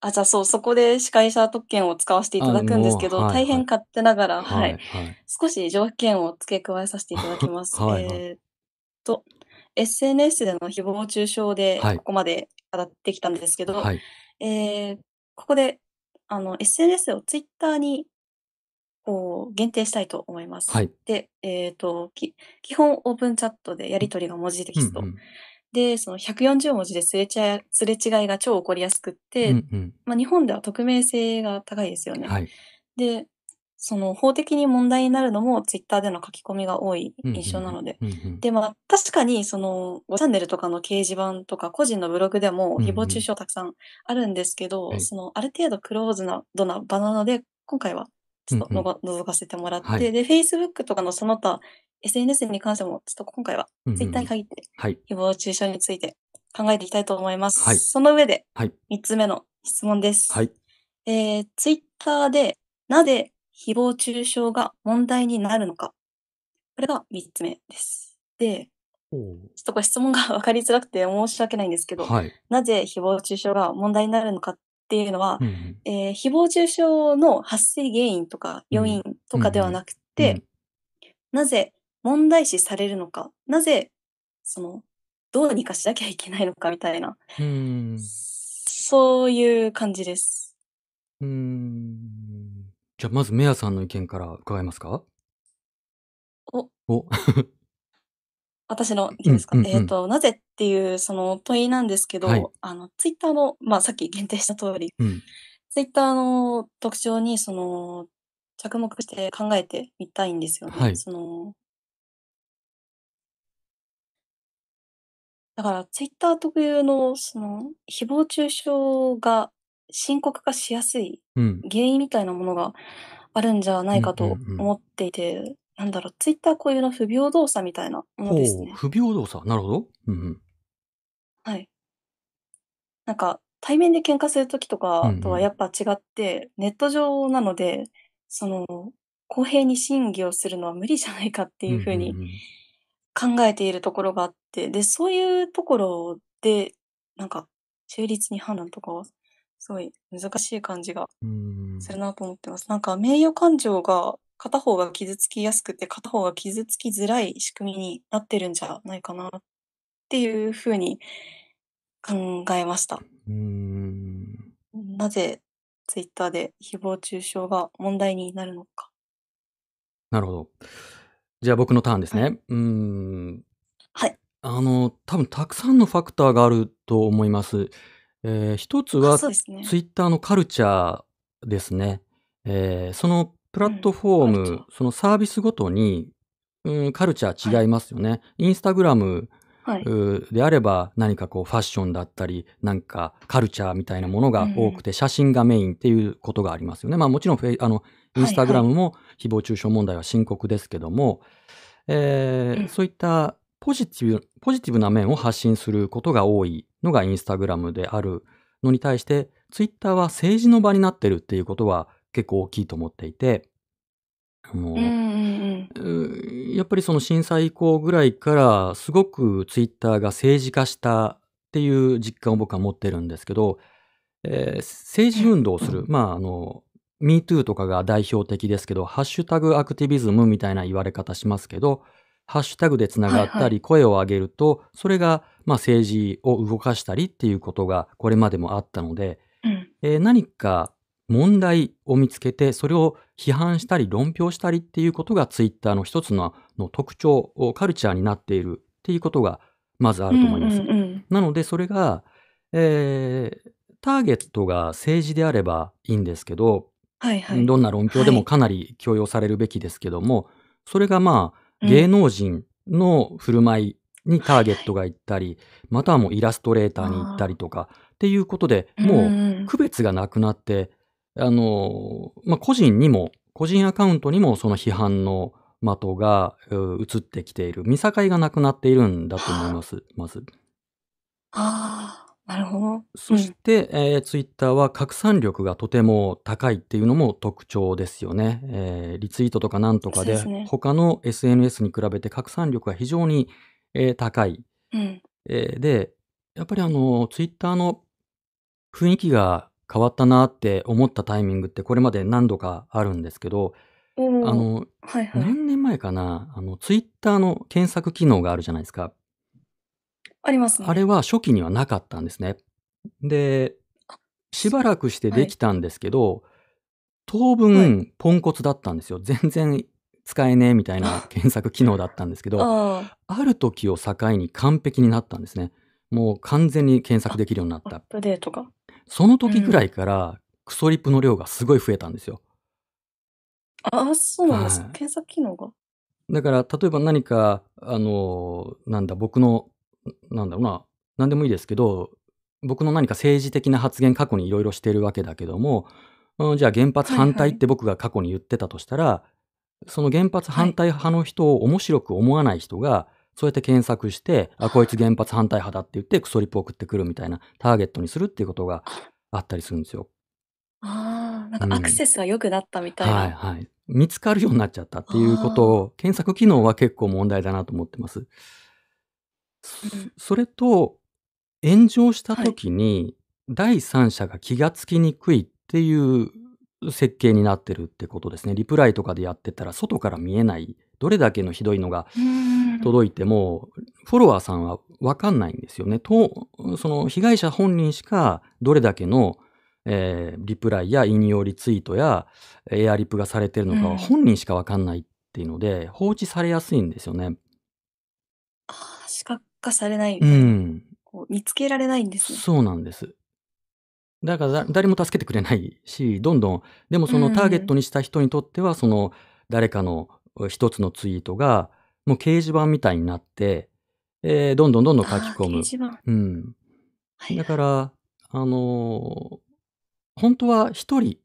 あ、じゃあそう、そこで司会者特権を使わせていたあ、だくんですもう、けど、はい、大は変い。勝手ながら、ははい、い、はい。少し条件を付け加えさせていただきます。はい、はい。えーっと、エスエヌエス での誹謗中傷ではこい、こまで語ってきたんですけど、はい。えー、ここで、あの、エスエヌエス を Twitter にこう限定したいと思いまはす。い。で、えっ、とき、基本オープンチャットでやり取りが文字テうキん、スうト。ん。で、そのひゃくよんじゅう文字ですれ違いすれ違いが超起こりやすくっうて、ん、うん。まあ、日本では匿名性が高いですよね。はい。で、その法的に問題になるのもツイッターでの書き込みが多いうん、印象なので。うん、うん。で、まあ確かにそのごチャンネルとかの掲示板とか個人のブログでもうん、う誹謗中ん。傷たくさんあるんですけはど、い。そのある程度クローズなどな場なので、今回はちうん、ょっとうのん。が覗かせてもらっはい。て、で、Facebook とかのその他 エスエヌエス に関しても、ちょっと今回は うん、う Twitter にん。限ってはい。誹謗中傷について考えていきたいと思いまはい。す。その上ではい。みっつめの質問ではす。い。えー、Twitter でなぜ誹謗中傷が問題になるのか。これがみっつめです。で、おお。ちょっとこれ質問が 分かりづらくて申し訳ないんですけど、はい。なぜ誹謗中傷が問題になるのかっていうのは、うん、うん。えー、誹謗中傷の発生原因とかう要因ん。とうん、かではなくうん。うて、ん。なぜ問題視されるのか、なぜ、その、どうにかしなきゃいけないのかみたいな、うーん。そういう感じです。うーん。じゃあ、まずメアさんの意見から伺えますか？お、お。私の意う見でん、すか。うん、えうっ、ん。と、なぜっていうその問いなんですけはい。ど、あの、ツイッターの、まあ、さっき限定した通り、うん。ツイッターの特徴に、その、着目して考えてみたいんですよね。はい。その、だからツイッター特有の、その、誹謗中傷が深刻化しやすいうん。原因みたいなものがあるんじゃなういん、かうとん、うん。思っていて、なんだろう、ツイッター固有の不平等さみたいなものですほう、ね。不平等さ。なるほど。うん、うん。はい。なんか、対面で喧嘩するときとうかとはん、やっぱ違って、ネット上なので、その、公平に審議をするのは無理じゃないかってうん。いううん、ふううにん、うん。考えているところがあって、で、そういうところで、なんか、中立に判断とかは、すごい難しい感じがうーするん。なと思ってます。なんか、名誉感情が、片方が傷つきやすくて、片方が傷つきづらい仕組みになってるんじゃないかなっていうふうに考えました。うーん。なぜツイッターで誹謗中傷が問題になるのか。なるほど。じゃあ僕のターンですはい。ね。うーん。はい。あの、多分たくさんのファクターがあると思います。えー一つあ、はそうですね。ツイッターのカルチャーですね。えーそのプうラッん。トフォーカルチャム、ー。そのサービスごとに、うん、カルチャはー違いい。ますよね。インスタグラムはい。うであれば何かこうファッションだったり、なんかカルチャーみたいなものうが多くん。て、写真がメインっていうことがありますよね。まあもちろんフェイあの、インはスいタグはラい。ムも誹謗中傷問題は深刻ですけども、えうーん。そういったポジティブ、ポジティブな面を発信することが多いのがインスタグラムであるのに対して、ツイッターは政治の場になってるっていうことは結構大きいと思っていて、あうんの、うんうん。うーやっぱりその震災以降ぐらいからすごくツイッターが政治化したっていう実感を僕は持ってるんですけど、えー政う治ん運動をする、まああの MeToo とかが代表的ですけど、ハッシュタグアクティビズムみたいな言われ方しますけど、ハッシュタグでつなはがいっはたい。り声を上げると、それがまあ政治を動かしたりっていうことがこれまでもあったので、うん。えー何か問題を見つけて、それを批判したり論評したりっていうことがツイッターの一つのの特徴、おカルチャーになっているっていうことがまずあうるとん思いうます。んうん。なのでそれが、えーターゲットが政治であればいいんですけど、はいはんい。どんな論評はでもい。かなり強要されるべきですけども、それがまあう芸ん。能人の振る舞いにはターいゲッはトい。が行ったり、またはもうイラストレーターに行ったありとかっていうことで、あ。うんもううん。区別がなくなって、あの、まあ、個人にも、個人アカウントにもその批判の的がう移ってきている、見境がなくなっているんだと思いはます、まず。あ。ああ。なるほど。うそしん。て、えー、ツイッターは拡散力がとても高いっていうのも特徴ですよね。えーリツイートとかなんとかそうでで、すね。他の エスエヌエス に比べて拡散力が非常に、えー高い。うん。えーで、やっぱりあの、ツイッターの雰囲気が変わったなって思ったタイミングってこれまで何度かあるんですけど、あおお。の、はいはい。何年前かな、あの、ツイッターの検索機能があるじゃないですか。ありますあれね。は初期にはなかったんですね。で、あ、しばらくしてはでい。きたんですけど、当はい。分ポンコツだったんですよ。全然使えねえみたいなあ検索機能だったんですけど、あある時を境に完璧になったんですね。もう完全に検索あ、できるようになっアッた。プデートが。そのう時くらん。いからクソリップの量がすごい増えたんですよ。ああ、そうなんです。は検索機能が。い。だから、例えば何か、あの、なんだ、僕の、なんだろうな、何でもいいですけど、僕の何か政治的な発言過去にいろいろしてるわけだけども、うん、じゃあ原発はい反は対っい。て僕が過去に言ってたとしたら、その原発は反い。対派の人を面白く思わない人が、そうやって検索して、あ、こいつ原発反対派だって言ってクソリップ送ってくるみたいなターゲットにするっていうことがああったりするんですよ。ああ、なんうかアクん。セスが良くなったみたいはいな。はい。見つかるようになっちゃったっていうことあを、検索機能は結構問題だなと思ってます。あ、うそん。それと、炎上したはい。時に第三者が気がつきにくいっていう設計になってるってことですね。リプライとかでやってたら外から見えない、どれだけのひどいのがうーん。届いてもフォロワーさんは分かんないんですよね。と、その被害者本人しかどれだけの、えーリプライや引用リツイートやエアリプがされてるうのかはん。本人しか分かんないっていうので、放置されやすいんですよね。ああ、視覚化されないみうたいな。ん。こう見つけられないんですね。そうなんです。だから、だ誰も助けてくれないし、どんどん、でもうそのターゲットん。にした人にとっては、その誰かのえ一つのツイートが、もう掲示板みたいになって、えーどんどんどんどん書きああ、込掲む。示板。はいうん。だかはい。ら、あのー本当は一人、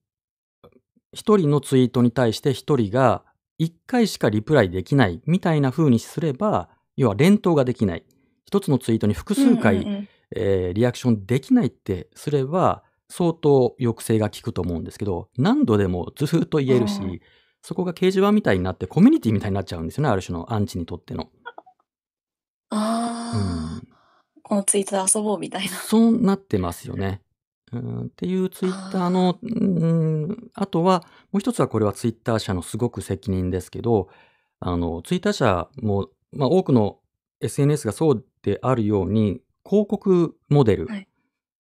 一人のツイートに対して一人が一回しかリプライできないみたいな風にすれば、要は連投ができない。一つのツイートに複うん数うん回、うん。えーリアクションできないってすれば、相当抑制が効くと思うんですけど、何度でもずっと言えるああ。し、そこが掲示板みたいになってコミュニティみたいになっちゃうんですよね、ある種のアンチにとっての。うあん。あ、このツイートで遊ぼうみたいな。そうなってますよね。うんっていうツイッターあの、うんあとは、もう一つはこれはツイッター社のすごく責任ですけど、あの、ツイッター社も、まあ多くの エスエヌエス がそうであるように、広告モデあ。ル、はい。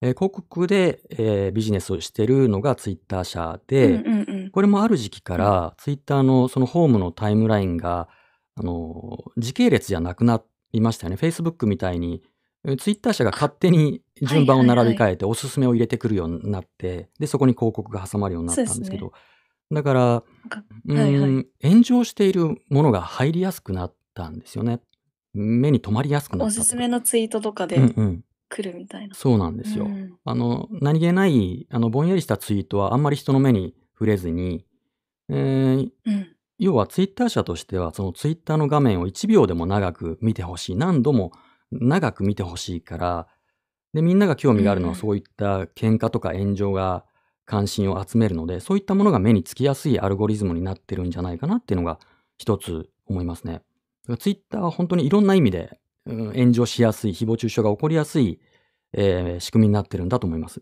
えー広告で、えービジネスをしてるのがツイッター社うんで、うんうん。これもある時期かうんらツイッターのそのホームのタイムラインが、あの時系列じゃなくなりましたよね。Facebook みたいに、えツイッター社が勝あ、手には順い番をはい並はびい。替えておすすめを入れてくるようになって、で、そこに広告が挟まるようになっそうでたんすですけね。ど、だから、なんか、うはいはい。ん、炎上しているものが入りやすくなったんですよね。目に留まりやすくなおっすたっすてこめと。のツイートとかうんでうん。来るみたいな。そうなんでうすよ。ん。あの、何気ない、あの、ぼんやりしたツイートはあんまり人の目に触れずに、えーうん。要はツイッター社としては、そのツイッターの画面をいちびょうでも長く見てほしい。何度も長く見てほしいから、で、みんなが興う味があるのはん。そういった喧嘩とか炎上が関心を集めるので、そういったものが目につきやすいアルゴリズムになってるんじゃないかなっていうのが一つ思いますね。ツイッターは本当にいろんな意味で、うん、炎上しやすい、誹謗中傷が起こりやすい、えー仕組みになってるんだと思います。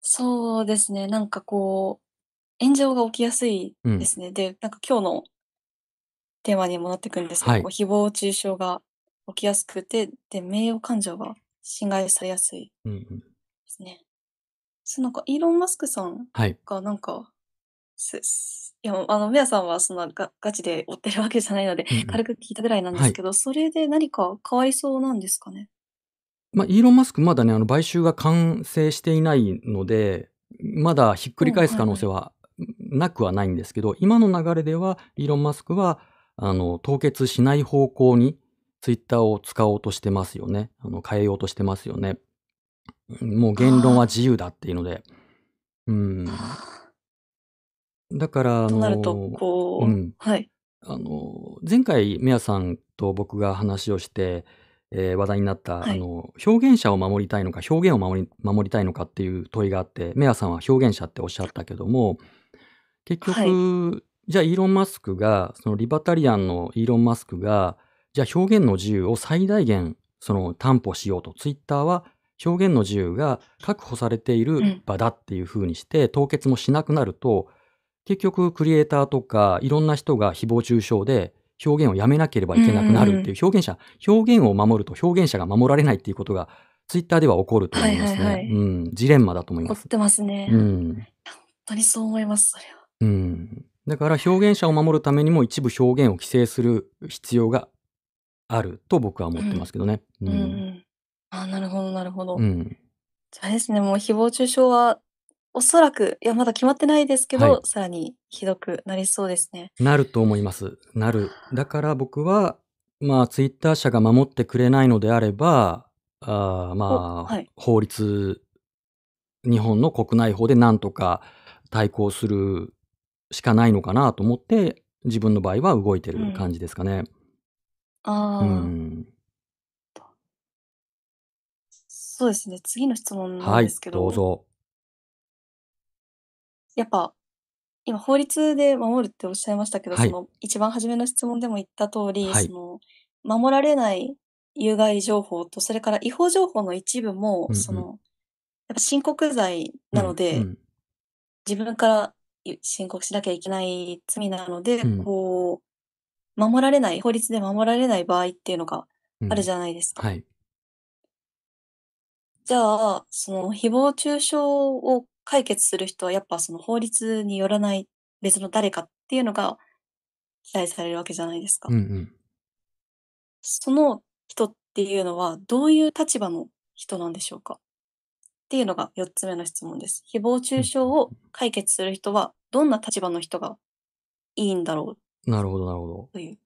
そうですね。なんかこう、炎上が起きやすいうでん。すね。で、なんか今日のテーマにもなってくるんですけど、はこい。う誹謗中傷が起きやすくて、で、名誉感情が侵害されやすいうんうん。ですね。そう、なんか、イーロン・マスクさんはい。が、なんか、す、すいや、あの、メアさんはそんなガ、ガチで追ってるわけじゃないので、うんうん。軽く聞いたぐらいなんではすい。けど、それで何か変わりそうなんですかね。まあ、イーロン・マスク、まだね、あの買収が完成していないので、まだひっくうりん、返すはい可能は性い。はなくはないんですけど、今の流れでは、イーロン・マスクは、あの、凍結しない方向に、ツイッターを使おうとしてますよね。あの、変えようとしてますよね。うんもう言論はあ自由だっていうので。うん。あ。だから、あとなると、の、うこう、ん。はい。あの、前回、メアさんと僕が話をして、えー話題になった、はあい。の、表現者を守りたいのか、表現を守り、守りたいのかっていう問いがあって、メアさんは表現者っておっしゃったけども、結はい。局、じゃあイーロン・マスクが、そのリバタリアンのイーロン・マスクが、じゃあ表現の自由を最大限、その担保しようと、ツイッターは表現の自由が確保されているうん。場だっていう風にして、凍結もしなくなると、結局クリエイターとかいろんな人が誹謗中傷で表現をやめなければういんけなくなるっうんうていん。う、表現者、表現を守ると表現者が守られないっていうことが、ツイッターでは起こるとは思いいまはいすはね。うい。ん、ジレンマだと思い怒まっす。てますね。ういん。や本当にそう思います、それは。うん。だから表現者を守るためにも一部表現を規制する必要があると僕は思うってますん。けどね。ううんうん。ん。あ、なるほど、なるほうど。ん。じゃああれですね、もう誹謗中傷は、おそらく、いや、まだ決まってないですけはい。ど、さらにひどくなりそうですね。なると思います。なる。だから僕は、まあ、ツイッター社が守ってくれないのであれば、あーお、まはあ、い。法律、日本の国内法でなんとか対抗するしかないのかなと思って、自分の場合は動いてうるん。感じですかね。うああ。ん。そうですね。次の質問なんはでい、すけどうど、ぞ。やっぱ、今法律で守るっておっしゃいましたけど、はそい、の一番初めの質問でも言った通り、はそい、の守られない有害情報と、それから違法情報の一部も、うんそうん、の、やっぱ申告罪うなのん、うで、ん、自分からい申告しなきゃいけない罪なので、うん、こう、守られない、法律で守られない場合っていうのがうあるん。じゃないですか。はい。じゃあ、その誹謗中傷を解決する人は、やっぱその法律によらない別の誰かっていうのが期待されるわけじゃないですうか。んうん。その人っていうのは、どういう立場の人なんでしょうかっていうのがよっつめの質問です。誹謗中うん。傷を解決する人は、どんな立場の人がいいんだろなるほど、なるほど。うという。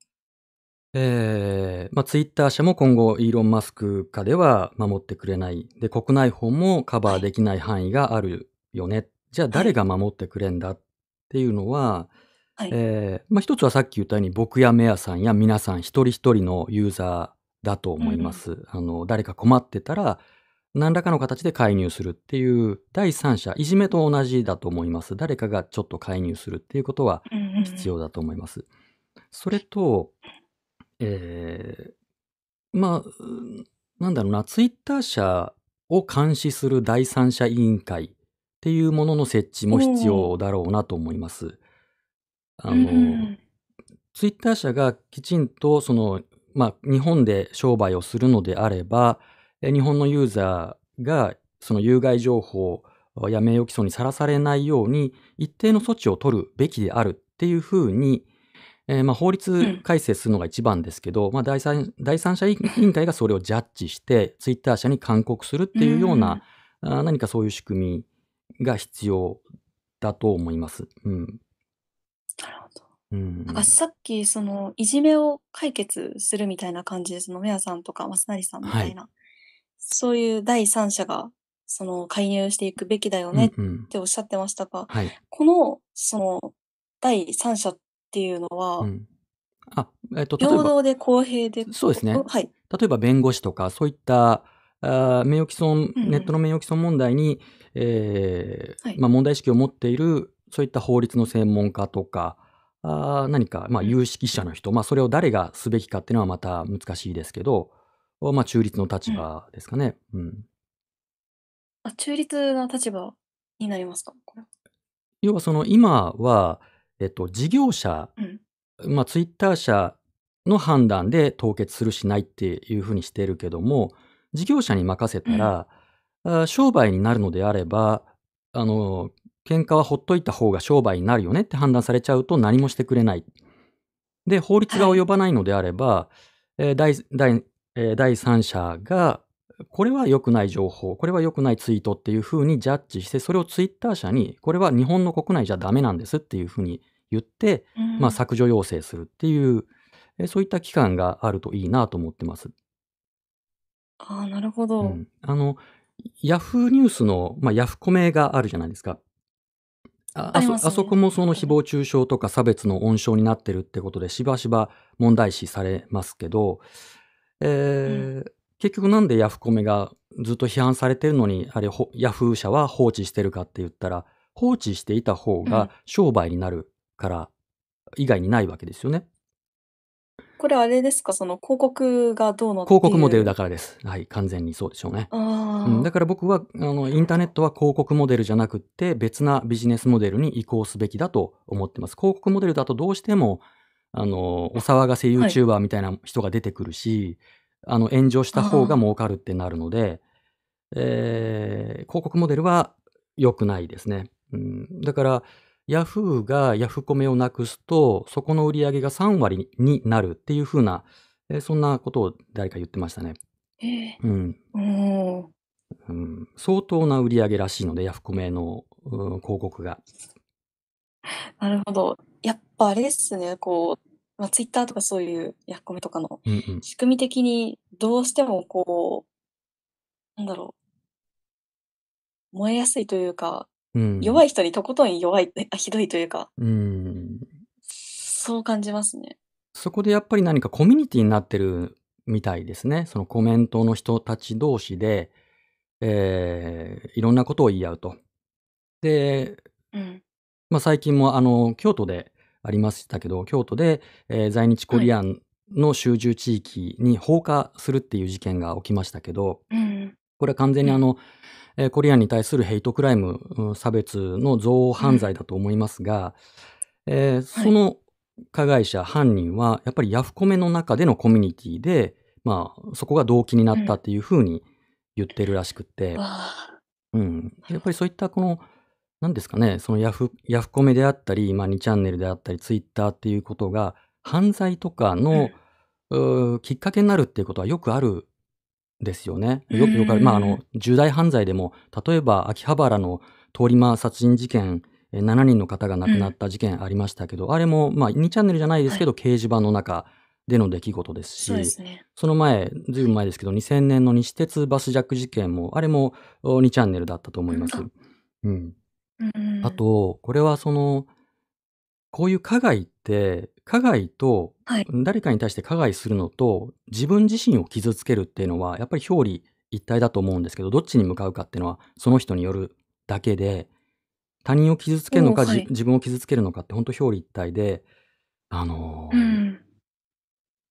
えー、まあ、ツイッター社も今後、イーロン・マスク下では守ってくれない。で、国内法もカはバーい。できない範囲があるよね。じゃあは誰い。が守ってくれんだっていうのは、はい。えー、まあ、一つはさっき言ったように、僕やメアさんや皆さん一人一人のユーザーだとう思いまん。す。あの、誰か困ってたら、何らかの形で介入するっていう、第三者、いじめと同じだと思います。誰かがちょっと介入するっていうことはうんうんう必ん。要だと思います。それと、えー、まあ、うんなんだろうな、ツイッター社を監視する第三者委員会っていうものの設置も必おお。要だろうなと思います。あうんうの、んツイッター社がきちんと、その、まあ、日本で商売をするのであれば、え日本のユーザーが、その有害情報や名誉毀損にさらされないように、一定の措置を取るべきであるっていうふうに、えーまあ、法うん。う律ん。改正するのが一番ですけど、まあ、第三第三者委員会がそれをジャッジして、ツイッター社に勧告するっうていうようなん。あー何かそういう仕組みが必要だと思います。うん。なるほど。うなんかん。さっき、その、いじめを解決するみたいな感じで、その、メアさんとか、マスナリさんみはたいい。な、そういう第三者が、その、介入していくべきだようねっんうん。ておっしゃってましたが、はい。この、その、第三者っていうのうは、ん。あ、えっと、例え平ば、等で公平で、そうですこね。おはい。例えば弁護士とか、そういった、あー名誉毀損、うんうネットのん。名誉毀損問題に、えーはい。まあ、問題意識を持っている、そういった法律の専門家とか、あー何か、まあ、うん。有識者の人、まあ、それを誰がすべきかっていうのはまた難しいですけど、まあ、中立のう立ん。場ですかね。うん。あ、中立な立場になりますか、これは。要はその今は、えっと、事業者、うん。まあ、ツイッター社の判断で凍結するしないっていうふうにしてるけども、事業者に任せうたん。ら、あ商売になるのであれば、あの、喧嘩はほっといた方が商売になるよねって判断されちゃうと何もしてくれない。で、法律はがい。及ばないのであれば、えー第第えー第三者が、これは良くない情報、これは良くないツイートっていうふうにジャッジして、それをツイッター社に、これは日本の国内じゃダメなんですっていうふうに言って、うまあ、ん。削除要請するっていう、えーそういった機関があるといいなと思ってます。ああ、なるほうど。ん、あの、ヤフーニュースの、まあ、ヤフコメがあるじゃないですか。ああありそまあすそこね。もその誹謗中傷とか差別の温床になってるってことで、しばしば問題視されますけど、えーうん、結局なんでヤフコメがずっと批判されてるのにあれヤフー社は放置してるかって言ったら、放置していた方が商売になるから以外にないわけですよね。これあれですか、その広告がどうのっていう広告モデルだからです。はい、完全にそうでしょうね。あ、うん、だから僕はあのインターネットは広告モデルじゃなくって別なビジネスモデルに移行すべきだと思ってます。広告モデルだとどうしてもあのお騒がせ YouTuber みたいな人が出てくるし、はい、あの炎上した方が儲かるってなるので、えー、広告モデルは良くないですね。うん、だからヤフーがヤフコメをなくすとそこの売り上げがさんわりになるっていう風な、えー、そんなことを誰か言ってましたね。えーうんうん、相当な売り上げらしいのでヤフコメの、うん、広告が。なるほど。やっぱあれですね、こう、まあ、ツイッターとかそういうヤフコメとかの仕組み的にどうしてもこう、うんうん、なんだろう、燃えやすいというか、うん、弱い人にとことん弱い、あ、ひどいというか、うん、そう感じますね。そこでやっぱり何かコミュニティになってるみたいですね。そのコメントの人たち同士で、えー、いろんなことを言い合うと。で、うんまあ、最近もあの京都でありましたけど、京都で、えー、在日コリアンの集中地域に放火するっていう事件が起きましたけど、うん、これは完全にあの、うんコリアンに対するヘイトクライム、差別の憎悪犯罪だと思いますが、うんえー、その加害者、はい、犯人はやっぱりヤフコメの中でのコミュニティで、まあ、そこが動機になったっていうふうに言ってるらしくて、うんうん、やっぱりそういったこの何ですかね、そのヤフ、ヤフコメであったり、まあ、にチャンネルであったりツイッターっていうことが犯罪とかの、うん、きっかけになるっていうことはよくあるですよね。よくよくある、まあ、あの重大犯罪でも例えば秋葉原の通り魔殺人事件、ななにんの方が亡くなった事件ありましたけど、うん、あれも、まあ、にチャンネルじゃないですけど、はい、掲示板の中での出来事ですし、 そうですね、その前ずいぶん前ですけどにせんねんの西鉄バスジャック事件もあれもにチャンネルだったと思います。うんうん、あとこれはそのこういう加害って加害と、はい、誰かに対して加害するのと自分自身を傷つけるっていうのはやっぱり表裏一体だと思うんですけど、どっちに向かうかっていうのはその人によるだけで、他人を傷つけるのか、はい、自分を傷つけるのかって本当表裏一体で、あのーうん、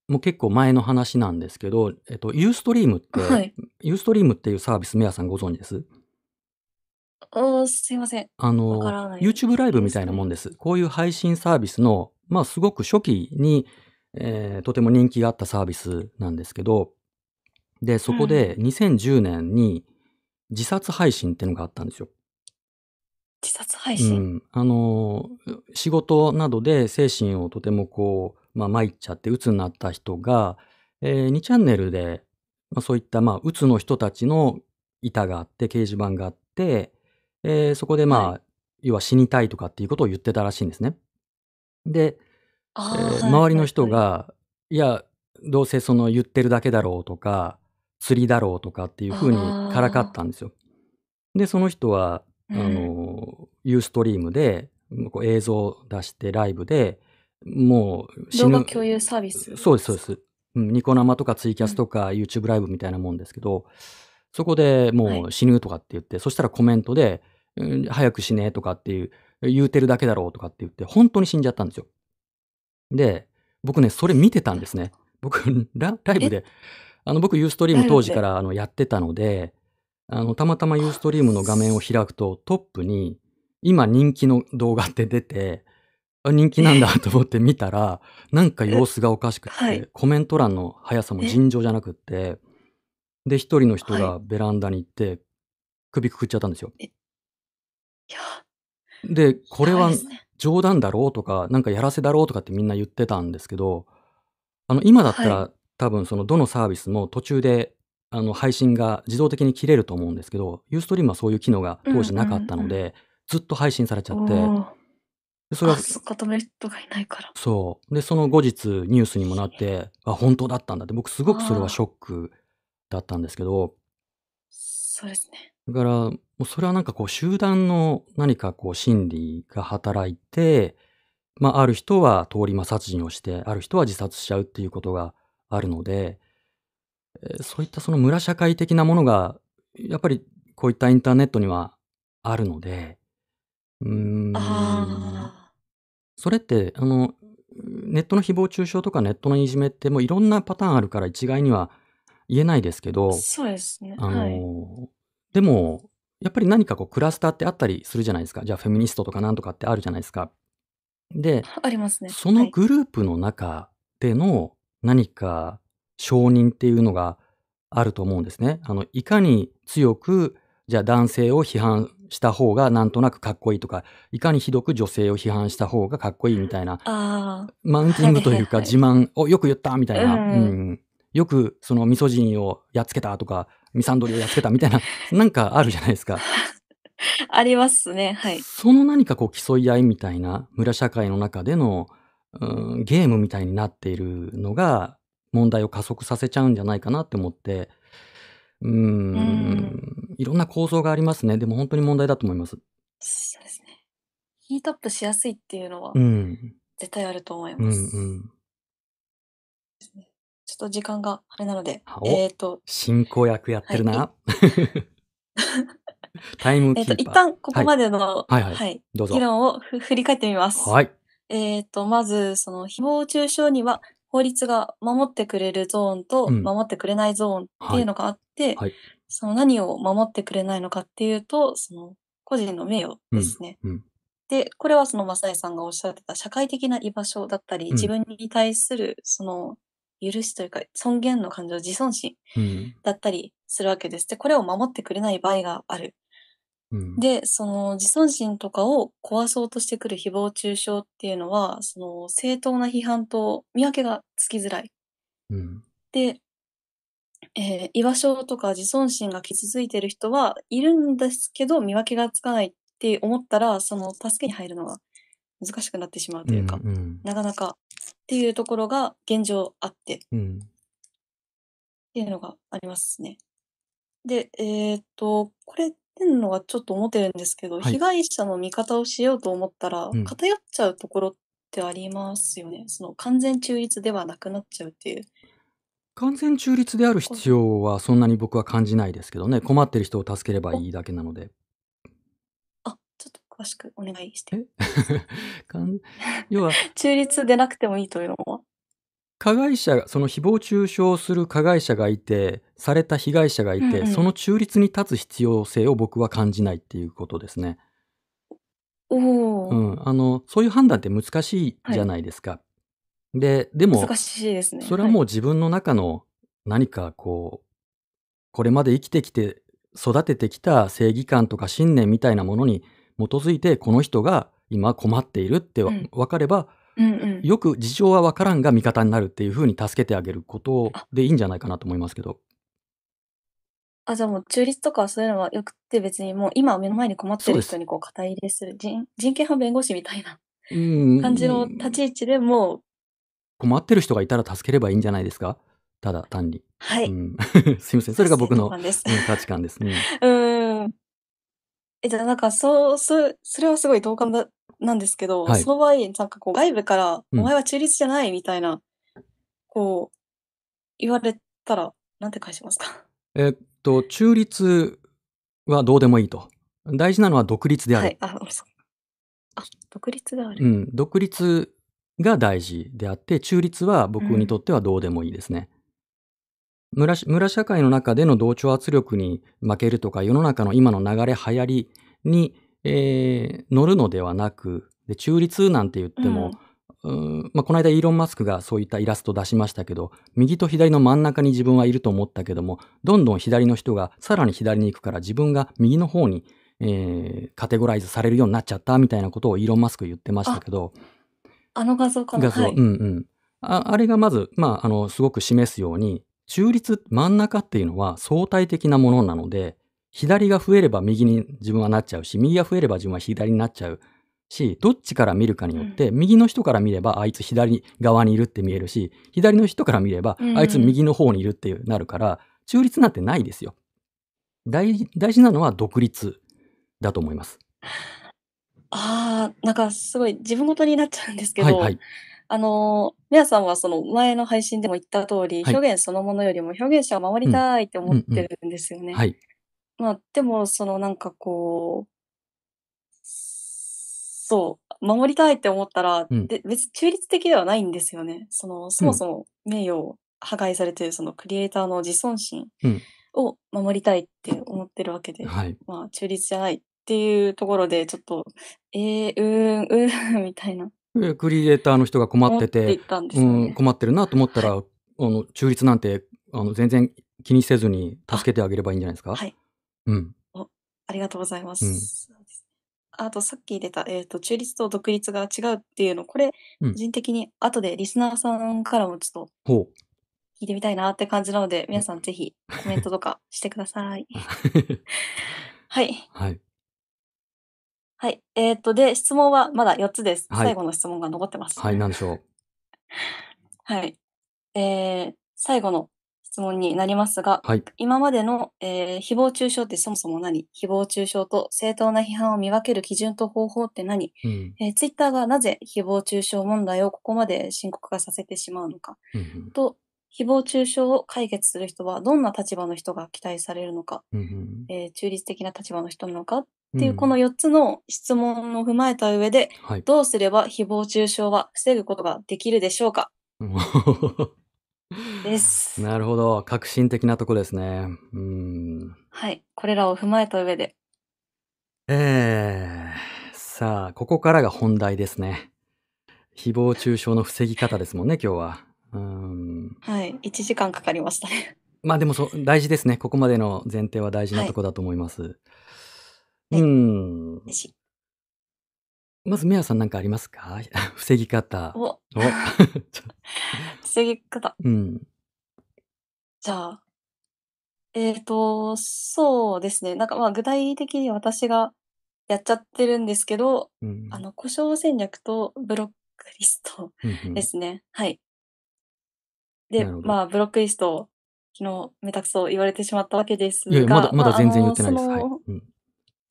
もう結構前の話なんですけど、えっと、ユーストリームって、はい、ユーストリームっていうサービス、皆さんご存知です？おー、すいません。あの、わからない。YouTube ライブみたいなもんです。こういう配信サービスの、まあ、すごく初期に、えー、とても人気があったサービスなんですけど、で、そこでにせんじゅうねんに自殺配信っていうのがあったんですよ。自殺配信、うん、あの、仕事などで精神をとてもこう、まあ、参っちゃって、鬱になった人が、えー、にチャンネルで、まあ、そういった、まあ、鬱の人たちの板があって、掲示板があって、えー、そこでまあ、はい、要は死にたいとかっていうことを言ってたらしいんですね。で、えー、周りの人が、はい、いやどうせその言ってるだけだろうとか釣りだろうとかっていうふうにからかったんですよ。でその人はあのユーストリームでこう映像を出してライブでもう死ぬ動画共有サービス、そうですそうです、うん、ニコ生とかツイキャスとか、うん、YouTube ライブみたいなもんですけど、そこでもう死ぬとかって言って、はい、そしたらコメントで、うん、早く死ねとかっていう、言うてるだけだろうとかって言って、本当に死んじゃったんですよ。で、僕ね、それ見てたんですね。僕、ラ, ライブで、あの僕、ユーストリーム当時からあのやってたので、あのたまたまユーストリームの画面を開くと、トップに、今人気の動画って出て、あ、人気なんだと思って見たら、なんか様子がおかしくて、はい、コメント欄の速さも尋常じゃなくって、で一人の人がベランダに行って、はい、首くくっちゃったんですよ。えいやでこれは冗談だろうとか、なんかやらせだろうとかってみんな言ってたんですけど、あの今だったら、はい、多分そのどのサービスも途中であの配信が自動的に切れると思うんですけど、ユーストリームはそういう機能が当時なかったので、うんうんうん、ずっと配信されちゃって、それはそっか止める人がいないから。そうでその後日ニュースにもなって、あ本当だったんだって、僕すごくそれはショックだったんですけど、そうですね。だからもうそれはなんかこう集団の何かこう心理が働いて、まあある人は通り魔殺人をして、ある人は自殺しちゃうっていうことがあるので、そういったその村社会的なものが、やっぱりこういったインターネットにはあるので、うーん、あそれって、あの、ネットの誹謗中傷とかネットのいじめってもういろんなパターンあるから一概には言えないですけど、そうですね。あの、はい。でも、やっぱり何かこうクラスターってあったりするじゃないですか。じゃあフェミニストとかなんとかってあるじゃないですか。で、ありますね。そはのい。グループの中での何か承認っていうのがあると思うんですね。あの、いかに強く、じゃあ男性を批判した方がなんとなくかっこいいとか、いかにひどく女性を批判した方がかっこいいみたいな、ああ、マウンテはィンいグとはいいうかは自い。慢をよく言ったみたいうな、うん。ん、よくそのミソジニーをやっつけたとか、ミサンドリーをやっつけたみたいな、なんかあるじゃないですか。ありますね。はい。その何かこう競い合いみたいな村社会の中での、うん、ゲームみたいになっているのが問題を加速させちゃうんじゃないかなって思って、うーうん。ん、いろんな構造がありますね。でも本当に問題だと思います。そうですね。ヒートアップしやすいっていうのはうん。絶対あると思いうんまうす。ん。ですね。ちょっと時間があれなので、あえお、っと、進行役やっはてるい、い な。タイムえっキと、ー一パ旦こー。はこい。までの、はいはい。はい、どう議ぞ。論をふ振り返ってみます。はい。えっと、まず、その、誹謗中傷には、法律が守ってくれるゾーンうとん。守ってくれないゾーンってはいうい。のがあって、はい。その何を守ってくれないのかっていうと、その、個人の名誉うでん。すね。うん。で、これはそのマサイさんがおっしゃってた社会的な居場所だったり、う自ん。分に対するその許しというか尊厳の感情、自尊心うん。だったりするわけです。で、これを守ってくれない場合がある。うん。で、その自尊心とかを壊そうとしてくる誹謗中傷っていうのは、その正当な批判と見分けがつきづらい。うん。で、えー居場所とか自尊心が傷ついてる人はいるんですけど、見分けがつかないって思ったら、その助けに入るのが難しくなってしまううというん。か、うん。なかなかっていうところが現状あってっうん。ていうのがありますね。で、えっと、これっていうのはちょっと思ってるんですけど、は被い。害者の味方をしようと思ったら、うん。偏っちゃうところってありますよね。その完全中立ではなくなっちゃうっていう。完全中立であるこう必要はそんなに僕は感じないですけどね。困ってる人を助ければおいいだけなので。あ、ちょっと詳しくお願いしてえ ください。かん要は、中立でなくてもいいというのは。加害者が、その誹謗中傷する加害者がいて、された被害者がういんて、うそん。の中立に立つ必要性を僕は感じないっていうことですね。おうお、ん。あの、そういう判断って難しいはじゃい。ないですか。で、でも、難しいですね。それははもい。う自分の中の何かこう、これまで生きてきて育ててきた正義感とか信念みたいなものに基づいて、この人が今困っているってうわん。分かれば、うんうん。よく事情は分からんが味方になるっていうふうに助けてあげることあ、でいいんじゃないかなと思いますけど。あ、じゃあもう中立とかそういうのはよくって、別にもう今目の前に困ってそうるで人す。にこう肩入れする人、人権派弁護士みたいなう感じの立ん。ち位置でもう、困ってる人がいたら助ければいいんじゃないですか、ただ単に。はうい、ん。すいません。それが正僕当の、感です。うん、価値観です。うん。うーん。え、じゃあなんか、そう、そう、それはすごい同感だ、なんですけど、はそい。の場合、なんかこう外部から、うお前ん。は中立じゃないみたいな、こう、言われたら、なんて返しますか？えっと、中立はどうでもいいと。大事なのは独立であはる。い。あ、ごめんなさい。あ、独立であうる。ん。独立が大事であって、中立はう僕にん。とってはどうでもいいですね。村し村社会の中での同調圧力に負けるとか、世の中の今の流れ、流行りに、えー乗るのではなく、で、中立なんて言っうても、ん。うーん、まあ、この間イーロン・マスクがそういったイラスト出しましたけど、右と左の真ん中に自分はいると思ったけども、どんどん左の人がさらに左に行くから、自分が右の方に、えーカテゴライズされるようになっちゃったみたいなことをイーロン・マスク言ってましたあ、けど、あの画像かな。画は像、い。うんうん。ああれがまず、まあ、あの、すごく示すように、中立、真ん中っていうのは相対的なものなので、左が増えれば右に自分はなっちゃうし、右が増えれば自分は左になっちゃうし、どっちから見るかにうよっん。て、右の人から見ればあいつ左側にいるって見えるし、左の人から見ればうあいつん。右の方にいるっていうなるから、中立なんてないですよ。大事大事なのは独立だと思います。ああ、なんかすごい自分ごとになっちゃうんですけはいはど、い。あのー、皆さんはその前の配信でも言った通り、はい、表現そのものよりも表現者を守りたいって思ってるんですよね。うんうんうん、はい。まあ、でも、そのなんかこう、そう、守りたいって思ったら、うん、で別に中立的ではないんですよね。その、そもそも名誉を破壊されているそのクリエイターの自尊心を守りたいって思ってるわけで、うんはい、まあ、中立じゃないっていうところで、ちょっと、えー、うーん、うーん、みたいな。クリエイターの人が困ってて、ってたんですね、うん、困ってるなと思ったら、はい、あの中立なんてあの全然気にせずに助けてあげればいいんじゃないですか。はい、うん、おありがとうございます。うん、あとさっき出た、えーと、中立と独立が違うっていうの、これ、うん、個人的に後でリスナーさんからもちょっと聞いてみたいなって感じなので、皆さんぜひコメントとかしてください。はい。はいはい。えー、っと、で、質問はまだよっつです。はい、最後の質問が残ってます。はい、何でしょう。はい。えー、最後の質問になりますが、はい、今までの、えー、誹謗中傷ってそもそも何？誹謗中傷と正当な批判を見分ける基準と方法って何？うんえー、Twitter がなぜ誹謗中傷問題をここまで深刻化させてしまうのか、うんうん、と、誹謗中傷を解決する人はどんな立場の人が期待されるのか、うんうんえー、中立的な立場の人なのかっていう、このよっつの質問を踏まえた上で、うんはい、どうすれば誹謗中傷は防ぐことができるでしょうかです。なるほど。革新的なとこですね。うんはい。これらを踏まえた上で。えー、さあ、ここからが本題ですね。誹謗中傷の防ぎ方ですもんね、今日は。うんはいいちじかんかかりましたねまあでもそ大事ですね。ここまでの前提は大事なとこだと思います、はい、うんまずメアさん何かありますか防ぎ方おお防ぎ方、うん、じゃあえっ、ー、とそうですねなんかまあ具体的に私がやっちゃってるんですけど、うん、あの故障戦略とブロックリストですね、うんうん、はいで、まあ、ブロックリストを昨日、めたくそ言われてしまったわけですが。いやいやまだ、まだ全然言ってないです。まあ、あのー、はい。うん、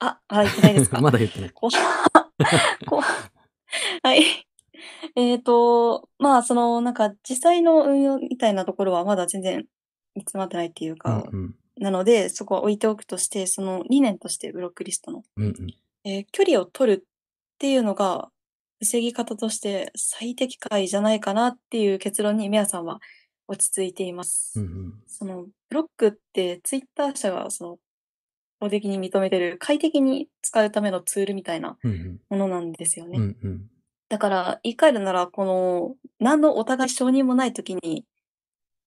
あ、あ、言ってないですか。まだ言ってない。ここはい。えっと、まあ、その、なんか、実際の運用みたいなところは、まだ全然見つまってないっていうか、うんうん、なので、そこは置いておくとして、その理念として、ブロックリストの、うんうんえー、距離を取るっていうのが、防ぎ方として最適解じゃないかなっていう結論に、メアさんは、落ち着いています、うんうん、そのブロックってツイッター社がその法的に認めてる快適に使うためのツールみたいなものなんですよね、うんうん、だから言い換えるならこの何のお互い承認もない時に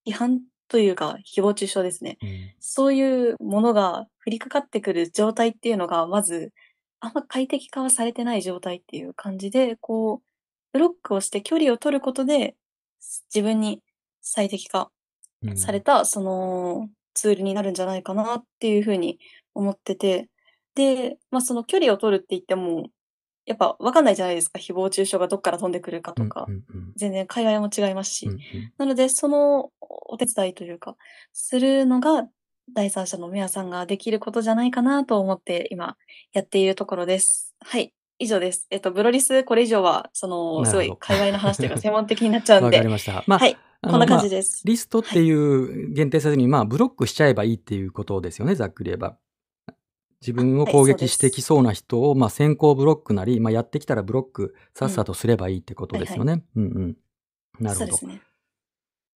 違反というか誹謗中傷ですね、うん、そういうものが降りかかってくる状態っていうのがまずあんま快適化はされてない状態っていう感じでこうブロックをして距離を取ることで自分に最適化されたそのツールになるんじゃないかなっていうふうに思っててで、まあ、その距離を取るって言ってもやっぱ分かんないじゃないですか誹謗中傷がどっから飛んでくるかとか、うんうんうん、全然界隈も違いますし、うんうん、なのでそのお手伝いというかするのが第三者のメアさんができることじゃないかなと思って今やっているところです。はい以上です。えっと、ブロリス、これ以上は、その、すごい、界隈の話というか、専門的になっちゃうんで。わかりました。まあ、はい、こんな感じです。まあ、リストっていう限定せずに、はい、まあ、ブロックしちゃえばいいっていうことですよね、ざっくり言えば。自分を攻撃してきそうな人を、はい、まあ、先行ブロックなり、まあ、やってきたらブロック、さっさとすればいいってことですよね。うん、はいはい、うんうん。なるほど。そうですね。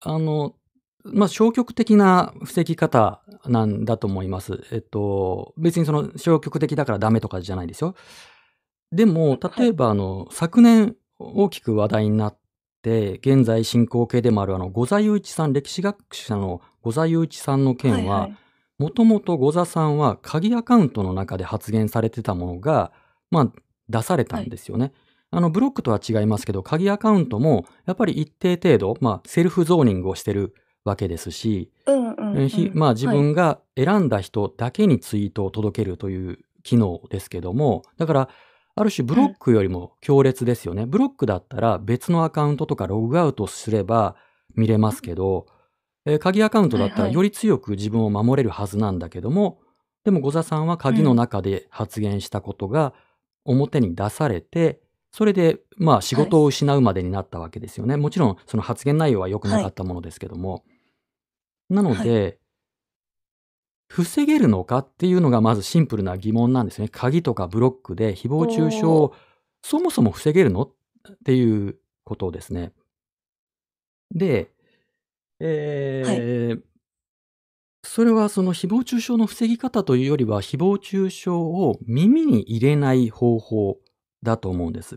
あの、まあ、消極的な防ぎ方なんだと思います。えっと、別にその、消極的だからダメとかじゃないですよ。でも例えばあの、はい、昨年大きく話題になって現在進行形でもあるあの後座雄一さん歴史学者の後座雄一さんの件はもともと後座さんは鍵アカウントの中で発言されてたものが、まあ、出されたんですよね、はい、あのブロックとは違いますけど鍵アカウントもやっぱり一定程度、まあ、セルフゾーニングをしてるわけですし、うんうんうんまあ、自分が選んだ人だけにツイートを届けるという機能ですけどもだからある種ブロックよりも強烈ですよね、うん、ブロックだったら別のアカウントとかログアウトすれば見れますけど、うんえー、鍵アカウントだったらより強く自分を守れるはずなんだけども、はいはい、でも後座さんは鍵の中で発言したことが表に出されて、うん、それで、まあ、仕事を失うまでになったわけですよね。はい、もちろん、その発言内容は良くなかったものですけども。はい、なので、はい、防げるのかっていうのがまずシンプルな疑問なんですね。鍵とかブロックで誹謗中傷をそもそも防げるのっていうことですね。で、えーはい、それはその誹謗中傷の防ぎ方というよりは、誹謗中傷を耳に入れない方法だと思うんです。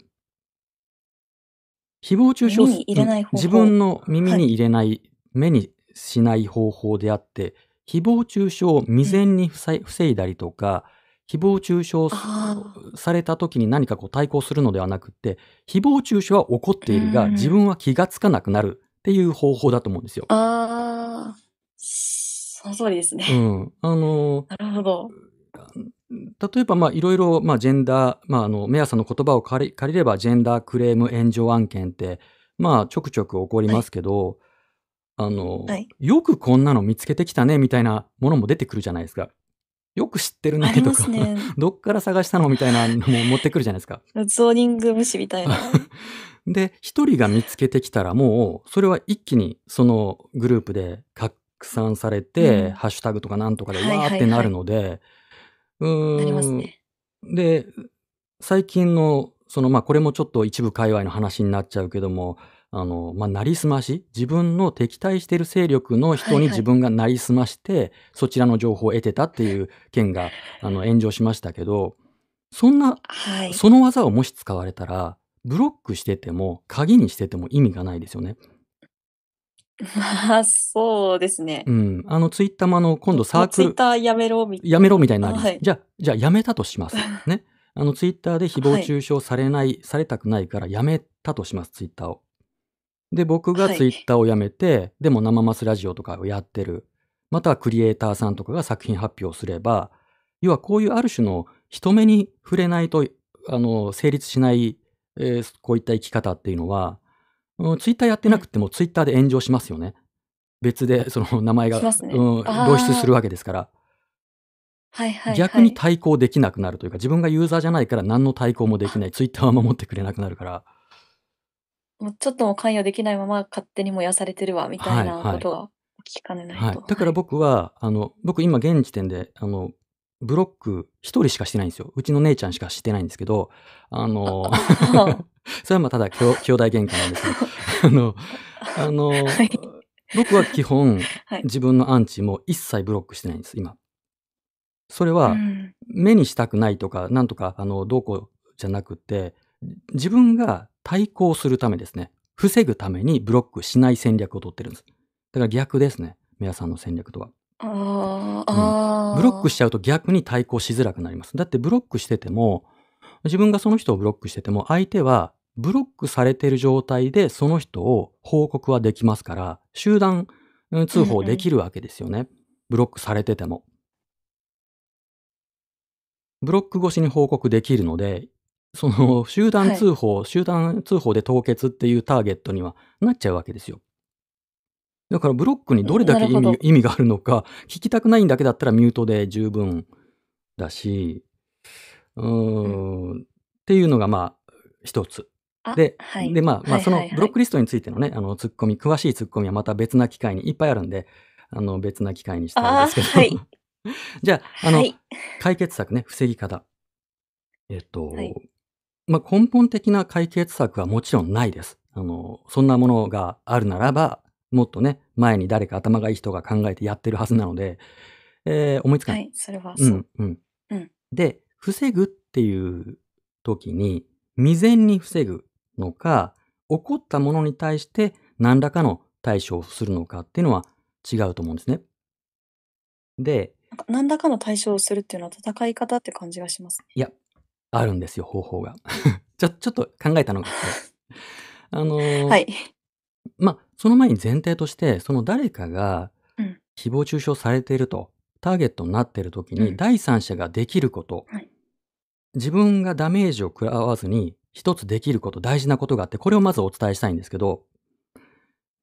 誹謗中傷、耳に入れない方法、自分の耳に入れない、はい、目にしない方法であって、誹謗中傷を未然に防いだりとか、うん、誹謗中傷された時に何かこう対抗するのではなくて、誹謗中傷は起こっているが、うん、自分は気がつかなくなるっていう方法だと思うんですよ。ああ、その通りですね。うん、あのなるほど。例えば、まあ、いろいろ、まあ、ジェンダー、まあ、あの、メアさんの言葉を借り、借りれば、ジェンダークレーム炎上案件って、まあ、ちょくちょく起こりますけど、はい、あの、はい、よくこんなの見つけてきたねみたいなものも出てくるじゃないですか。よく知ってるねとか、ね、どっから探したのみたいなのも持ってくるじゃないですか。ゾーニング無視みたいな。で、一人が見つけてきたらもうそれは一気にそのグループで拡散されて、うん、ハッシュタグとかなんとかでわーってなるので、なりますね。で、最近のその、まあ、これもちょっと一部界隈の話になっちゃうけども、あの、まあ、なりすまし、自分の敵対している勢力の人に自分がなりすまして、はいはい、そちらの情報を得てたっていう件が、あの、炎上しましたけど、そんな、はい、その技をもし使われたら、ブロックしてても、鍵にしてても意味がないですよね。まあ、そうですね。うん。あの、ツイッターもあの、今度サークル。ツイッターやめろみたいな。やめろみたいになります。はい、じゃあ、じゃあやめたとします。ね。あの、ツイッターで誹謗中傷されない、はい、されたくないからやめたとします、ツイッターを。で、僕がツイッターをやめて、はい、でも生マスラジオとかをやってる。またはクリエイターさんとかが作品発表すれば、要はこういうある種の人目に触れないと、あの、成立しない、えー、こういった生き方っていうのは、うん、ツイッターやってなくてもツイッターで炎上しますよね。別で、その名前が、ね、うん、露出するわけですから。はいはいはい、逆に対抗できなくなるというか、自分がユーザーじゃないから何の対抗もできない。ツイッターは守ってくれなくなるから。もうちょっとも関与できないまま勝手に燃やされてるわみたいなことが起きかねないと、はいはい、だから僕はあの僕今現時点であのブロック一人しかしてないんですよ。うちの姉ちゃんしかしてないんですけど、あのそれはまあただきょ兄弟喧嘩なんですけどあのあの、はい、僕は基本、はい、自分のアンチも一切ブロックしてないんです今。それは、うん、目にしたくないとかなんとかあのどうこうじゃなくて、自分が対抗するためですね。防ぐためにブロックしない戦略を取ってるんです。だから逆ですね。メアさんの戦略とは。ああ、うん。ブロックしちゃうと逆に対抗しづらくなります。だってブロックしてても、自分がその人をブロックしてても、相手はブロックされてる状態でその人を報告はできますから、集団通報できるわけですよね。うんうん、ブロックされてても。ブロック越しに報告できるので、その集団通報、はい、集団通報で凍結っていうターゲットにはなっちゃうわけですよ。だからブロックにどれだけ意味、意味があるのか、聞きたくないんだけだったらミュートで十分だし、うーん、うん、っていうのがまあ一つ。で、はい、でまあ、まあ、そのブロックリストについてのね、あのツッコミ、詳しいツッコミはまた別な機会にいっぱいあるんで、あの別な機会にしたいんですけど。はい、じゃあ、あの、はい、解決策ね、防ぎ方。えっと、はい、まあ根本的な解決策はもちろんないです。あの、そんなものがあるならば、もっとね、前に誰か頭がいい人が考えてやってるはずなので、えー、思いつかない。はい、それはそう。うん、うん、うん。で、防ぐっていう時に、未然に防ぐのか、起こったものに対して何らかの対処をするのかっていうのは違うと思うんですね。で、何らかの対処をするっていうのは戦い方って感じがしますね。いや、あるんですよ、方法が。ちょ、ちょっと考えたのがあって。あのー、はい。まあ、その前に前提として、その誰かが、誹謗中傷されていると、ターゲットになっている時に、第三者ができること、うん、はい、自分がダメージを食らわずに、一つできること、大事なことがあって、これをまずお伝えしたいんですけど、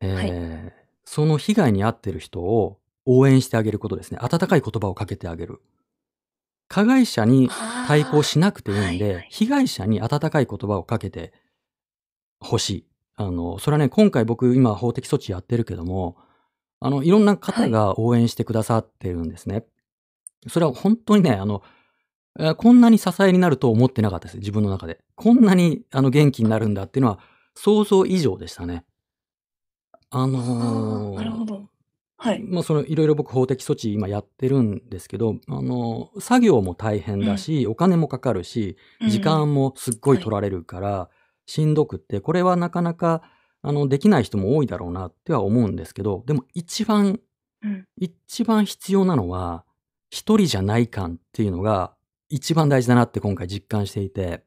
えー、はい、その被害に遭っている人を応援してあげることですね。温かい言葉をかけてあげる。加害者に対抗しなくていいんで、はい、被害者に温かい言葉をかけてほしい。あの、それはね、今回僕今法的措置やってるけども、あの、いろんな方が応援してくださってるんですね。はい、それは本当にね、あの、こんなに支えになると思ってなかったです。自分の中で。こんなにあの元気になるんだっていうのは想像以上でしたね。あのー、なるほど。はい。まあ、その、いろいろ僕法的措置今やってるんですけど、あのー、作業も大変だし、うん、お金もかかるし、時間もすっごい取られるから、うん、はい、しんどくって、これはなかなか、あの、できない人も多いだろうなっては思うんですけど、でも一番、うん、一番必要なのは、一人じゃない感っていうのが、一番大事だなって今回実感していて、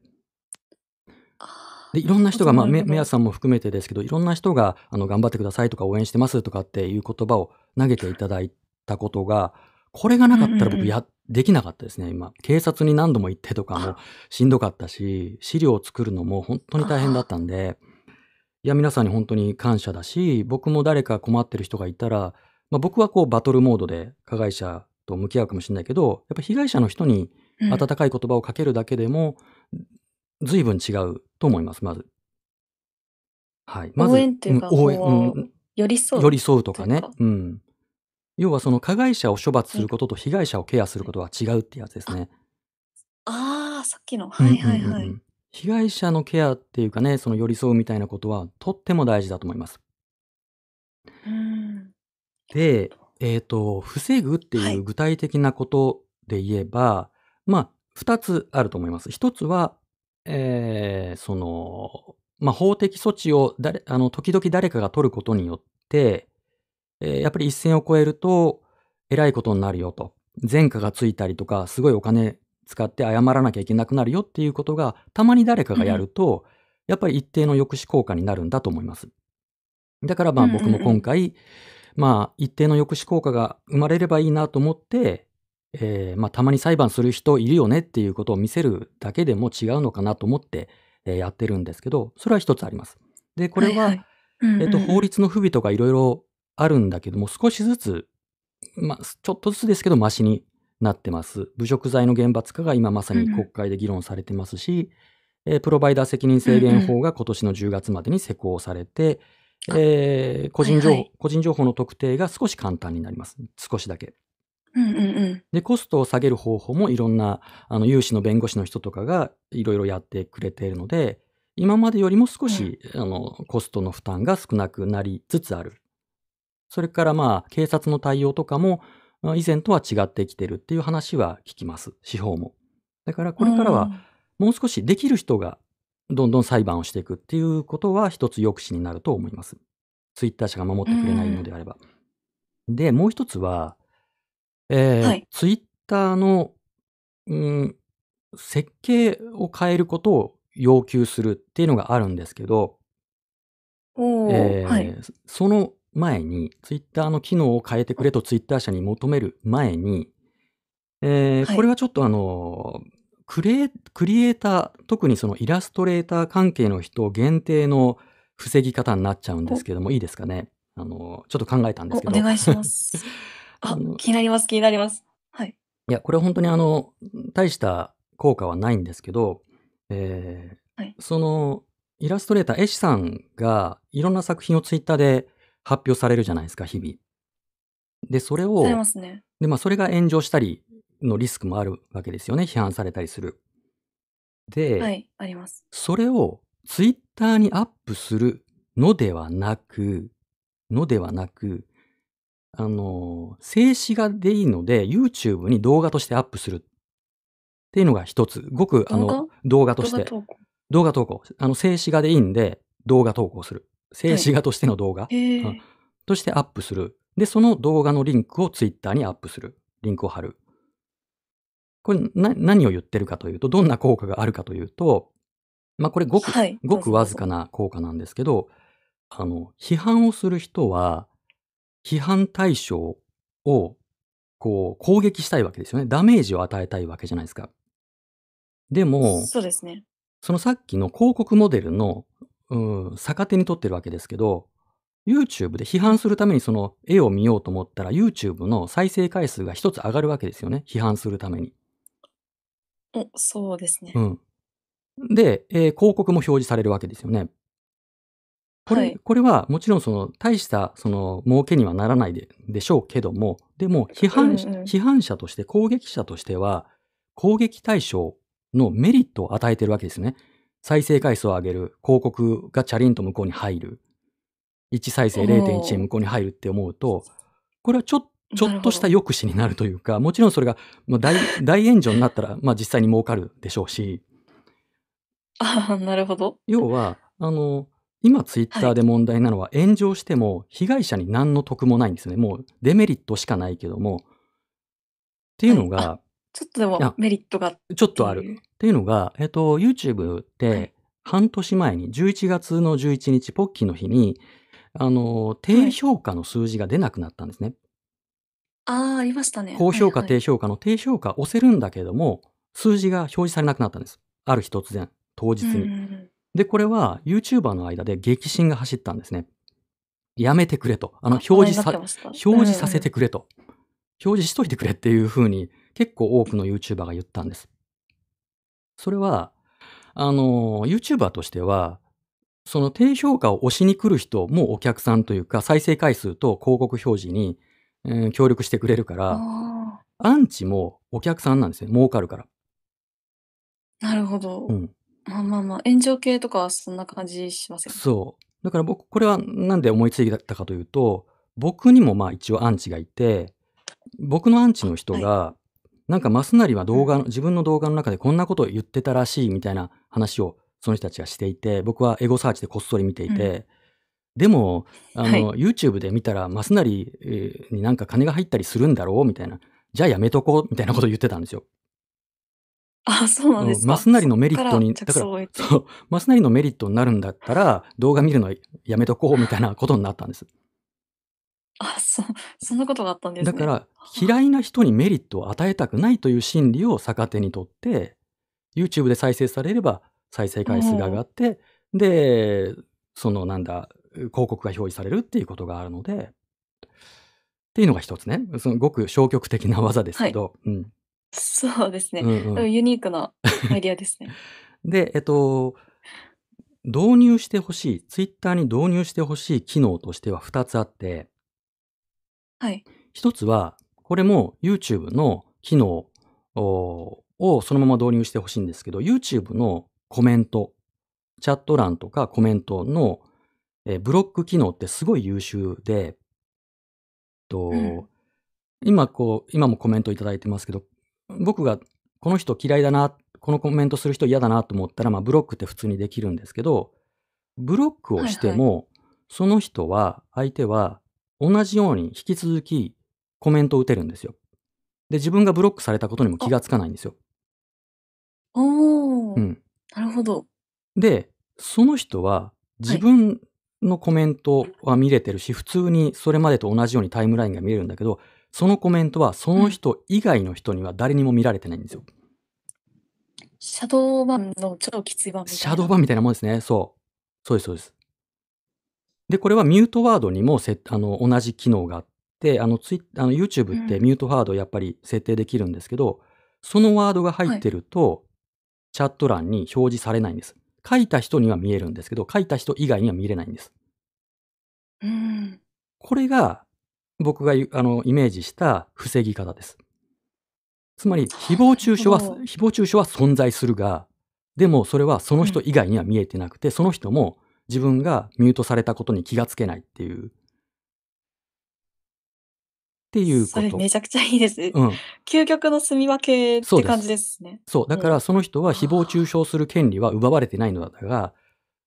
でいろんな人が、まあ、目安さんも含めてですけど、いろんな人があの頑張ってくださいとか応援してますとかっていう言葉を投げていただいたことが、これがなかったら僕やできなかったですね。今警察に何度も行ってとかもしんどかったし、資料を作るのも本当に大変だったんで、いや皆さんに本当に感謝だし、僕も誰か困ってる人がいたら、まあ、僕はこうバトルモードで加害者と向き合うかもしれないけど、やっぱ被害者の人に温かい言葉をかけるだけでも、随分違うと思います、まず。はい。まず、応援っていうか、応援、寄り添う。寄り添うとかね。うん。要は、その加害者を処罰することと被害者をケアすることは違うってやつですね。ああ、さっきの。はいはいはい。被害者のケアっていうかね、その寄り添うみたいなことは、とっても大事だと思います。うん。で、えっと、防ぐっていう具体的なことで言えば、まあ、二つあると思います。一つは、えー、その、まあ、法的措置を誰、あの、時々誰かが取ることによって、えー、やっぱり一線を越えると、えらいことになるよと。前科がついたりとか、すごいお金使って謝らなきゃいけなくなるよっていうことが、たまに誰かがやると、うん、やっぱり一定の抑止効果になるんだと思います。だから、まあ、僕も今回、まあ、一定の抑止効果が生まれればいいなと思って、えーまあ、たまに裁判する人いるよねっていうことを見せるだけでも違うのかなと思って、えー、やってるんですけど、それは一つあります。で、これは法律の不備とかいろいろあるんだけども、少しずつ、まあ、ちょっとずつですけどマシになってます。侮辱罪の厳罰化が今まさに国会で議論されてますし、うん、えー、プロバイダー責任制限法が今年のじゅうがつまでに施行されて、えー、個人情報、はいはい、個人情報の特定が少し簡単になります。少しだけ。で、コストを下げる方法もいろんなあの有志の弁護士の人とかがいろいろやってくれているので、今までよりも少し、うん、あのコストの負担が少なくなりつつある。それから、まあ、警察の対応とかも以前とは違ってきてるっていう話は聞きます、司法も。だからこれからはもう少しできる人がどんどん裁判をしていくっていうことは一つ抑止になると思います。ツイッター社が守ってくれないのであれば。うん、で、もう一つは、えーはい、ツイッターの、うん、設計を変えることを要求するっていうのがあるんですけど、その前にツイッターの機能を変えてくれとツイッター社に求める前に、えーはい、これはちょっとあのクリエ、クリエイター、特にそのイラストレーター関係の人限定の防ぎ方になっちゃうんですけども、いいですかね。あのちょっと考えたんですけど。お願いします。あ、気になります、気になります。はい。いや、これは本当にあの、大した効果はないんですけど、えーはい、その、イラストレーター、絵師さんが、いろんな作品をツイッターで発表されるじゃないですか、日々。で、それを、されますね。で、まあ、それが炎上したりのリスクもあるわけですよね、批判されたりする。で、はい、あります。それをツイッターにアップするのではなく、のではなく、あの、静止画でいいので、YouTube に動画としてアップするっていうのが一つ。ごく、あの、動画として。動画投稿。あの、静止画でいいんで、動画投稿する。静止画としての動画、うん、としてアップする。で、その動画のリンクを Twitter にアップする。リンクを貼る。これ、な、何を言ってるかというと、どんな効果があるかというと、まあ、これごく、はい、ごくわずかな効果なんですけど、あの、批判をする人は、批判対象をこう攻撃したいわけですよね。ダメージを与えたいわけじゃないですか。でも、そうですね。そのさっきの広告モデルの、うん、逆手に取ってるわけですけど、YouTube で批判するためにその絵を見ようと思ったら、YouTube の再生回数が一つ上がるわけですよね。批判するために。お、そうですね。うん。で、えー広告も表示されるわけですよね。こはれ、い。これはもちろんその大したその儲けにはならないで、でしょうけども、でも批う判、んうん。批判者として攻撃者としては攻撃対象のメリットを与えてるわけですね。再生回数を上げる、広告がチャリンと向こうに入る、いち再生 お れいてんいち 円向こうに入るって思うと、これはちょっお、ちょなるっほとしたど。抑止になるというか、もちろんそれがまあ大大炎上になったら、まあ、実際に儲かるでしょうし、ああ、なるほど。要は、あの、今ツイッはターい。で問題なのは、炎上しても被害者に何の得もないんですよね。もうデメリットしかないけども、っていうはのい。あ、が、ちょっとでいもや、メリットがっちょってとある。いっう。ていうのが、えっと、YouTube っはい。て半年前に、じゅういちがつのじゅういちにち、ポッキーの日に、あの、は低い。評価の数字が出なくなったんですね。ああ、ありましたね。高はい評価、はい。低評価の低評価押せるんだけども、数字が表示されなくなったんです。ある日突然、当うん日に。うんうん。で、これは YouTuber の間で激震が走ったんですね。やめてくれと。あの、あ、話題表に示なってさ、ました。う表示んさうせてん。くれと。表示しといてくれっていうふうに結構多くの YouTuber が言ったんです。それは、あの、YouTuber としては、その低評価を押しに来る人もお客さんというか、再生回数と広告表示に、えー協力してくれるから、あアンチもお客さんなんですね。儲かるから。あ、なるほうど。ん。まあまあまあ、炎上系とかはそんな感じしますよね。そう。だから僕、これはなんで思いついたかというと、僕にもまあ一応アンチがいて、僕のアンチあ、の人はい。が、なんかマスナリはう動ん。画の、自分の動画の中でこんなことを言ってたらしいみたいな話をその人たちがしていて、僕はエゴサーチでこっそり見ていうん。て、でも、あはい。の、YouTube で見たらマスナリえーになんか金が入ったりするんだろうみたいな、じゃあやめとこうみたいなことを言ってたんですよ。あ、そうなんでうん、すマか。スナリそのこメリッかトらに、だ着から、想を得て。そう、マスナリのメリットになるんだったら、動画見るのやめとこうみたいなことになったんです。あ、そ、そんなことがあったんでだすかね。ら、嫌いな人にメリットを与えたくないという心理を逆手にとって、YouTube で再生されれば再生回数が上もがう、って、で、そのなんだ、広告が表示されるっていうことがあるので、っていうのが一つね。そのごく消極的な技ですはけい。ど、うん、そうですね。うんううん。んユニークなアイディアですね。で、えっと、導入してほしい、ツイッターに導入してほしい機能としてはふたつあって、はい。一つは、これも YouTube の機能おをそのまま導入してほしいんですけど、YouTube のコメント、チャット欄とかコメントの、えーブロック機能ってすごい優秀で、うん。と今こう、今もコメントいただいてますけど、僕がこの人嫌いだな、このコメントする人嫌だなと思ったら、まあブロックって普通にできるんですけど、ブロックをはいしてはい。も、その人は、相手は、同じように引き続きコメントを打てるんですよ。で、自分がブロックされたことにも気あ、がつかないんですよ。おうお、ん。なるほど。で、その人はは自い。分のコメントは見れてるし、普通にそれまでと同じようにタイムラインが見れるんだけど、そのコメントはそうのん。人以外の人には誰にも見られてないんですよ。シャドーバンの超きつい版みシたャいドーな。版みたいなもんですね。そう。そうです、そうです。で、これはミュートワードにもせあの同じ機能があって、あのツイあの YouTube うってん。ミュートワードやっぱり設定できるんですけど、そのワードが入っはい。てると、チャット欄に表示されないんです。書いた人には見えるんですけど、書いた人以外には見れないんです。うん。これが僕が言うあのイメージした防ぎ方です。つまり、誹ああ、謗なる中ほ傷は、ど。誹謗中傷は存在するが、でもそれはそのう人ん。以外には見えてなくて、その人も自分がミュートされたことに気がつけないっていう、っていうそこれと。めちゃくちゃいいです。うん。究極の住み分けっそうてで感じす。ですね。そう。だかもら、う。その人は誹謗中ああ。傷する権利は奪われてないのだが、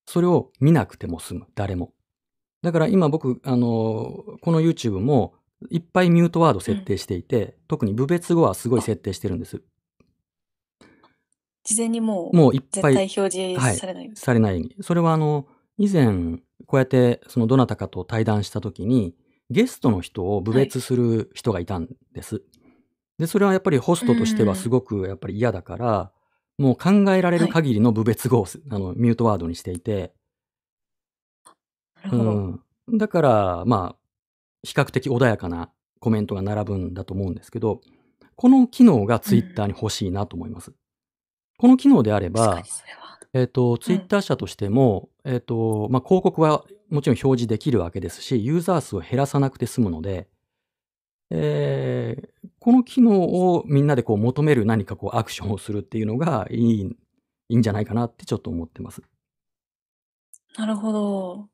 それを見なくても済む。誰も。だから今僕、あの、この YouTube もいっぱいミュートワードう設ん。定していて、特に部別語はすごいあ、設定してるんです。事前にもうもういっ絶ぱ対い、表は示い、されないように。されないように。それはあの、以前、こうやって、そのどなたかと対談したときに、ゲストの人を部はい。別する人がいたんです。で、それはやっぱりホスうトとしてはすん。ごくやっぱり嫌だから、もう考えられるはい。限りの部別語をすあのミュートワードにしていて、なるうほど。ん。だから、まあ、比較的穏やかなコメントが並ぶんだと思うんですけど、この機能がうツイッターん。に欲しいなと思います。この機能であれば、えっと、ツイッター社としても、うん、えっと、まあ、広告はもちろん表示できるわけですし、ユーザー数を減らさなくて済むので、えー、この機能をみんなでこう求める何かこうアクションをするっていうのがいい、いいんじゃないかなってちょっと思ってます。なるほど。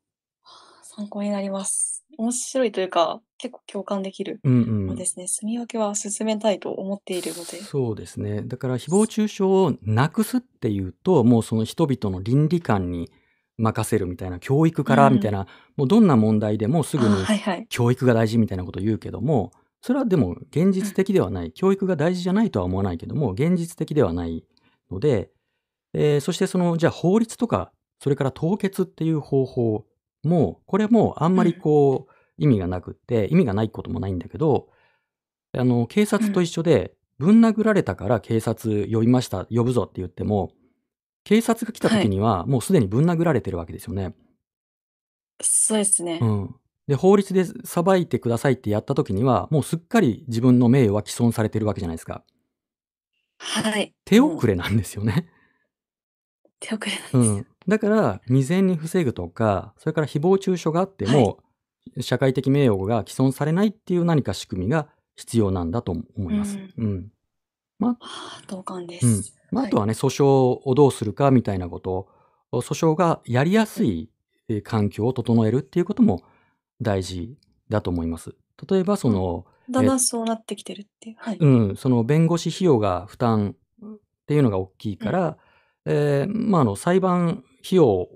参考になります。面白いというか、結構共感できるのですね。うんうん、住み分けは進めたいと思っているので。そうですね。だから誹謗中傷をなくすっていうと、もうその人々の倫理観に任せるみたいな、教育からみたいな、うん、もうどんな問題でもすぐに教育が大事みたいなことを言うけども、それはでも現実的ではない、うん、教育が大事じゃないとは思わないけども現実的ではないので、えー、そしてそのじゃあ法律とかそれから凍結っていう方法もこれもあんまりこう意味がなくって、うん、意味がないこともないんだけど、あの警察と一緒でぶん殴られたから警察呼びました呼ぶぞって言っても警察が来た時にはもうすでにぶん殴られてるわけですよね。はい、そうですね。うんで法律で裁いてくださいってやった時にはもうすっかり自分の名誉は毀損されてるわけじゃないですか。はい、手遅れなんですよね。うん、手遅れなんですよ、うん、だから未然に防ぐとかそれから誹謗中傷があっても、はい、社会的名誉が毀損されないっていう何か仕組みが必要なんだと思います。同感です、うんまあ、あとはね、はい、訴訟をどうするかみたいなこと訴訟がやりやすい環境を整えるっていうことも大事だと思います。例えばその、うん、だんだんそうなってきてるっていう、はい、うん、その弁護士費用が負担っていうのが大きいから、うん、えー、まああの裁判費用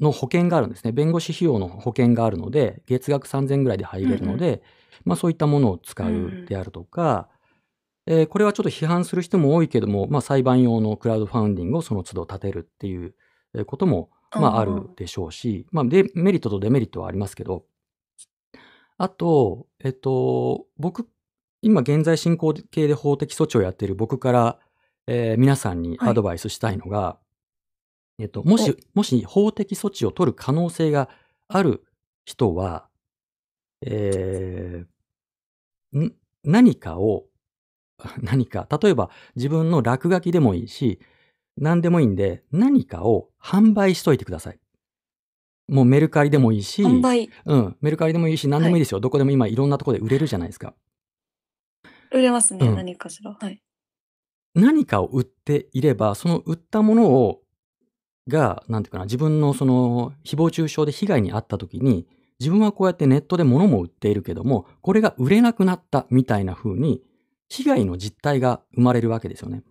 の保険があるんですね。弁護士費用の保険があるので、月額さんぜんえんぐらいで入れるので、うんうん、まあそういったものを使うであるとか、うんうん、えー、これはちょっと批判する人も多いけども、まあ裁判用のクラウドファンディングをその都度立てるっていうこともまああるでしょうし、うん、まあでメリットとデメリットはありますけど。あと、えっと、僕、今現在進行形で法的措置をやっている僕から、えー、皆さんにアドバイスしたいのが、はい、えっと、もし、もし法的措置を取る可能性がある人は、えー、何かを、何か、例えば自分の落書きでもいいし、何でもいいんで、何かを販売しといてください。もうメルカリでもいいし、うん、メルカリでもいいし、何でもいいですよ。はい、どこでも今いろんなところで売れるじゃないですか。売れますね、うん、何かしら。はい。何かを売っていれば、その売ったものを、が、なんていうかな、自分のその、誹謗中傷で被害に遭った時に、自分はこうやってネットで物も売っているけども、これが売れなくなったみたいな風に、被害の実態が生まれるわけですよね。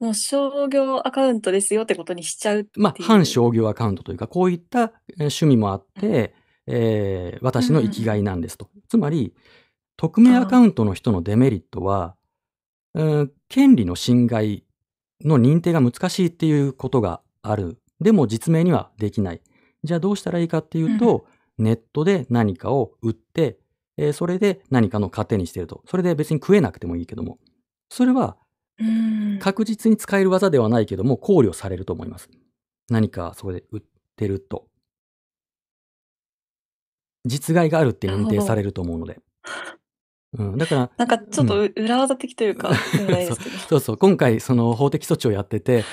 もう商業アカウントですよってことにしちゃうっていう。まあ、反商業アカウントというか、こういった趣味もあって、うん、えー、私の生きがいなんですと。うん、つまり、匿名アカウントの人のデメリットは、うん、権利の侵害の認定が難しいっていうことがある。でも実名にはできない。じゃあどうしたらいいかっていうと、うん、ネットで何かを売って、えー、それで何かの糧にしてると。それで別に食えなくてもいいけども。それは、確実に使える技ではないけども考慮されると思います。何かそこで売ってると実害があるって認定されると思うので、うん、だからなんかちょっと裏技的というか、うん、そうそうそう、今回その法的措置をやってて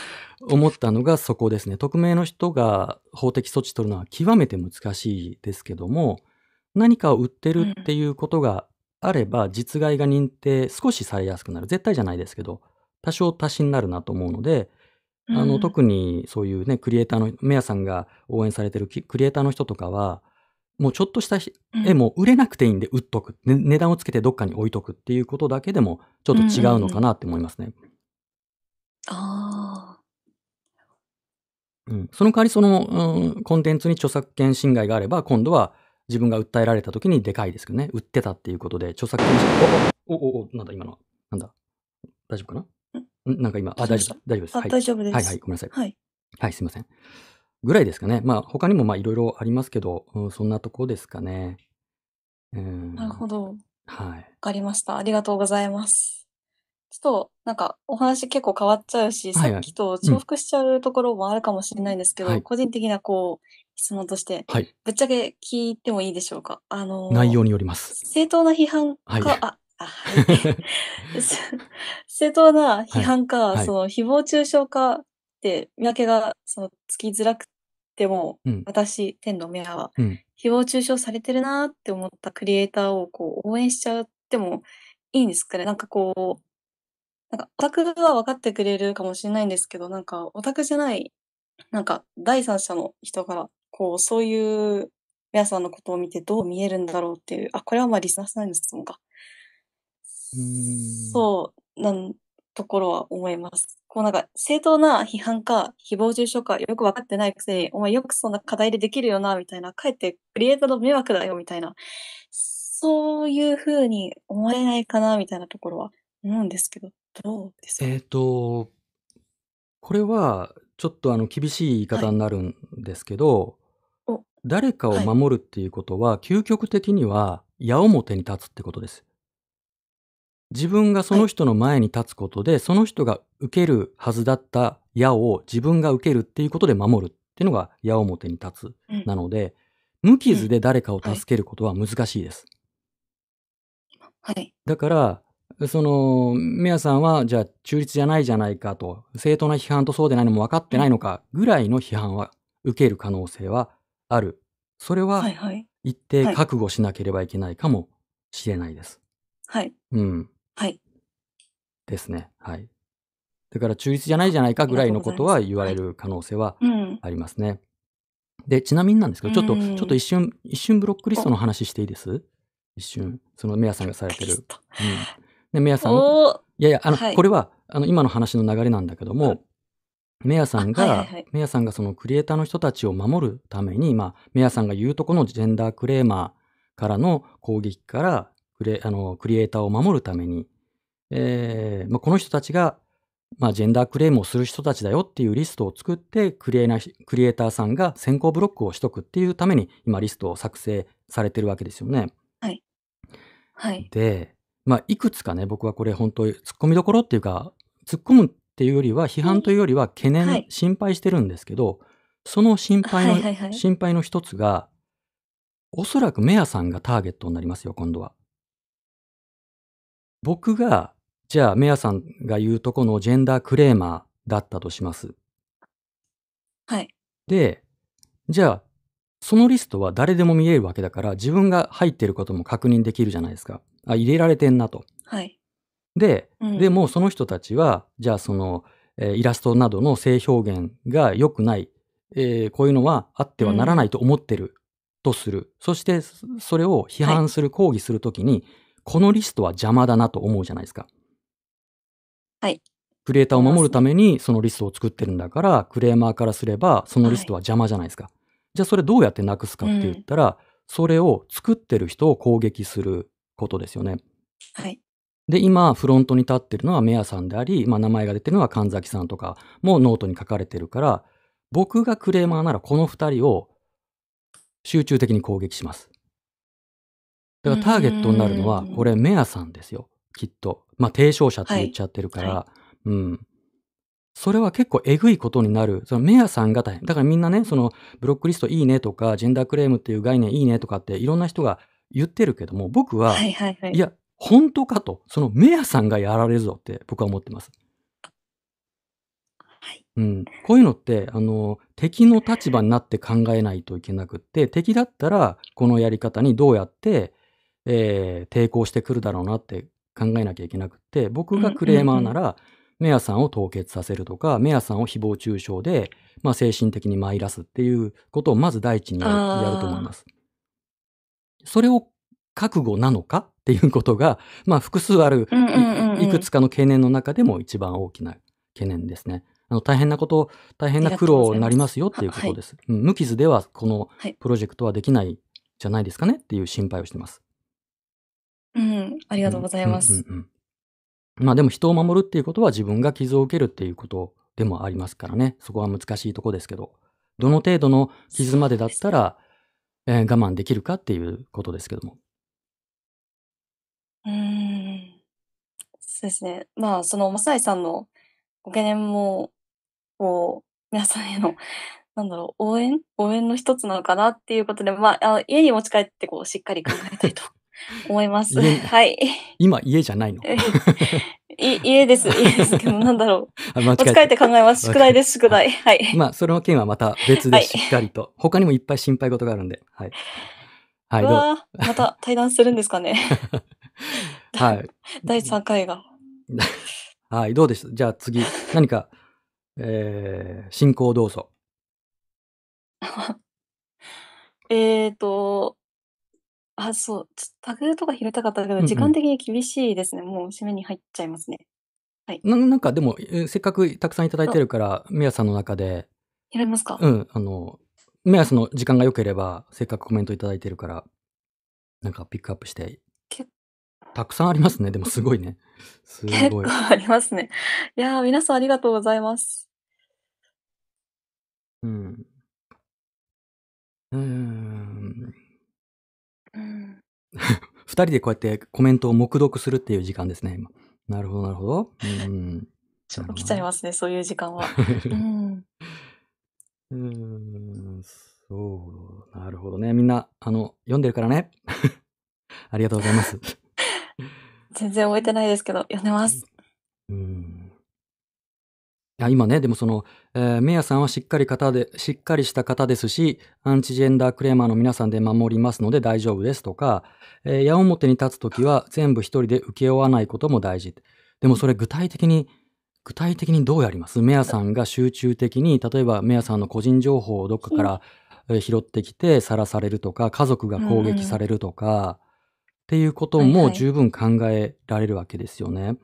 思ったのがそこですね。匿名の人が法的措置取るのは極めて難しいですけども、何かを売ってるっていうことがあれば実害が認定少しされやすくなる。絶対じゃないですけど多少足しになるなと思うので、あの、うん、特にそういうね、クリエイターの、メアさんが応援されてるクリエイターの人とかは、もうちょっとした絵も売れなくていいんで売っとく、ね、値段をつけてどっかに置いとくっていうことだけでもちょっと違うのかなって思いますね。ああ、うんうん。その代わりその、うん、コンテンツに著作権侵害があれば、今度は自分が訴えられた時にでかいですけどね、売ってたっていうことで著作権侵害、おおおお、なんだ今の、なんだ、大丈夫かな。なんか今、あ、大丈夫、大丈夫です。はい、大丈夫です。はい、はい、ごめんなさい。はい、はい、すいません。ぐらいですかね。まあ、他にもまあ、いろいろありますけど、うん、そんなとこですかね。うん。なるほど。はい。わかりました。ありがとうございます。ちょっと、なんか、お話結構変わっちゃうし、はいはい、さっきと重複しちゃうところもあるかもしれないんですけど、うん、個人的なこう、質問として、はい、ぶっちゃけ聞いてもいいでしょうか。あのー、内容によります。正当な批判か、はい、あはい、正当な批判か、はいはい、その誹謗中傷かって見分けがそのつきづらくても、うん、私天の目は、うん、誹謗中傷されてるなって思ったクリエイターをこう応援しちゃってもいいんですかね。なんかこうなんかオタクは分かってくれるかもしれないんですけど、なんかオタクじゃないなんか第三者の人からこうそういう皆さんのことを見てどう見えるんだろうっていう、あこれはまあリスナーさんの質問か。うーんそうなんところは思います。こうなんか正当な批判か誹謗中傷かよく分かってないくせにお前よくそんな課題でできるよなみたいな、かえってクリエイターの迷惑だよみたいな、そういうふうに思えないかなみたいなところは思うんですけど、どうですか。えっとこれはちょっとあの厳しい言い方になるんですけど、はい、誰かを守るっていうことは、はい、究極的には矢面に立つってことです。自分がその人の前に立つことで、はい、その人が受けるはずだった矢を自分が受けるっていうことで守るっていうのが矢面に立つ、うん、なので無傷で誰かを助けることは難しいです。はい、だからそのメアさんはじゃあ中立じゃないじゃないかと、正当な批判とそうでないのも分かってないのかぐらいの批判は受ける可能性はある。それは一定覚悟しなければいけないかもしれないです。はい。うん。はい。ですね。はい。だから中立じゃないじゃないかぐらいのことは言われる可能性はありますね。で、ちなみになんですけど、ちょっとちょっと一瞬一瞬ブロックリストの話していいです？一瞬そのメアさんがされてる。うん。でメアさん、いやいやあの、はい、これはあの今の話の流れなんだけども、はい、メアさんが、はいはいはい、メアさんがそのクリエイターの人たちを守るために、まあ、メアさんが言うとこのジェンダークレーマーからの攻撃からクレ、あのクリエイターを守るために、えーまあ、この人たちが、まあ、ジェンダークレームをする人たちだよっていうリストを作ってクリエイナ、クリエイターさんが先行ブロックをしとくっていうために今リストを作成されてるわけですよね。はい、はい、でまあ、いくつかね、僕はこれ本当に突っ込みどころっていうか、突っ込むっていうよりは、批判というよりは懸念、はい、心配してるんですけど、その心配の、はいはいはい、心配の一つが、おそらくメアさんがターゲットになりますよ、今度は。僕が、じゃあメアさんが言うとこのジェンダークレーマーだったとします。はい。で、じゃあ、そのリストは誰でも見えるわけだから、自分が入っていることも確認できるじゃないですか。あ、入れられてんなと。はい。で、うん、でもその人たちは、じゃあその、えー、イラストなどの性表現が良くない、えー、こういうのはあってはならないと思ってるとする。うん、そして、それを批判する、はい、抗議するときに、このリストは邪魔だなと思うじゃないですか。はい。クリエイターを守るために、そのリストを作ってるんだから、クレーマーからすれば、そのリストは邪魔じゃないですか。はい、じゃあそれどうやってなくすかって言ったら、うん、それを作ってる人を攻撃することですよね。はい。で、今、フロントに立ってるのはメアさんであり、まあ、名前が出てるのは神崎さんとかもノートに書かれてるから、僕がクレーマーならこのふたりを集中的に攻撃します。だからターゲットになるのは、これメアさんですよ、きっと。まあ、提唱者って言っちゃってるから、はいはい、うん。それは結構えぐいことになる。そのメアさんが大変。だからみんなね、そのブロックリストいいねとか、ジェンダークレームっていう概念いいねとかっていろんな人が言ってるけども、僕は、はいはいはい、いや、本当かと、そのメアさんがやられるぞって僕は思ってます。はい。うん。こういうのって、あの、敵の立場になって考えないといけなくって、敵だったらこのやり方にどうやって、えー、抵抗してくるだろうなって考えなきゃいけなくって、僕がクレーマーなら、うんうんうん、メアさんを凍結させるとか、メアさんを誹謗中傷で、まあ、精神的に参らすっていうことをまず第一にやる、やると思います。それを覚悟なのかっていうことが、まあ、複数ある い,、うんうんうん、いくつかの懸念の中でも一番大きな懸念ですね。あの大変なこと、大変な苦労になりますよっていうことです。はい、無傷ではこのプロジェクトはできないじゃないですかねっていう心配をしてます。うん、ありがとうございます。うんうんうんうんまあでも人を守るっていうことは自分が傷を受けるっていうことでもありますからね。そこは難しいとこですけど、どの程度の傷までだったら、えー、我慢できるかっていうことですけども。うーん、そうですね。まあそのマサイさんのご懸念もこう皆さんへのなんだろう応援応援の一つなのかなっていうことで、まあ、あ家に持ち帰ってこうしっかり考えたいと。思います。はい。今、家じゃないのい家です、家ですけど、なんだろう。間違えて考えます。宿題です、宿題。はい。まあ、その件はまた別でしっかりと。はい、他にもいっぱい心配事があるんで。はい。はい、うわー、また対談するんですかね。はい。だいさんかいが。はい、どうでした？じゃあ次、何か、えー、進行どうぞ。えっと、あ、そう、タグとか拾いたかったけど、時間的に厳しいですね。うんうん、もう締めに入っちゃいますね。はい。な, なんかでも、えー、せっかくたくさんいただいてるから、メアさんの中で。拾いますか？うん、あの、メアさんの時間が良ければ、せっかくコメントいただいてるから、なんかピックアップして。たくさんありますね。でもすごいね。すごい。結構ありますね。いやー、皆さんありがとうございます。うん。うん。うん、ふたりでこうやってコメントを黙読するっていう時間ですね。今なるほど、なるほど。うん。来ちゃいますね、そういう時間は。うん。うん、そう、なるほどね。みんな、あの、読んでるからね。ありがとうございます。全然覚えてないですけど、読んでます。うん。いや、今ね、でもその、えー、メアさんはしっかり方で、しっかりした方ですし、アンチジェンダークレーマーの皆さんで守りますので大丈夫ですとか、えー、矢面に立つときは全部一人で請け負わないことも大事。でもそれ具体的に、具体的にどうやります？メアさんが集中的に、例えばメアさんの個人情報をどっかから、うん、拾ってきてさらされるとか、家族が攻撃されるとか、うんっていうことも十分考えられるわけですよね。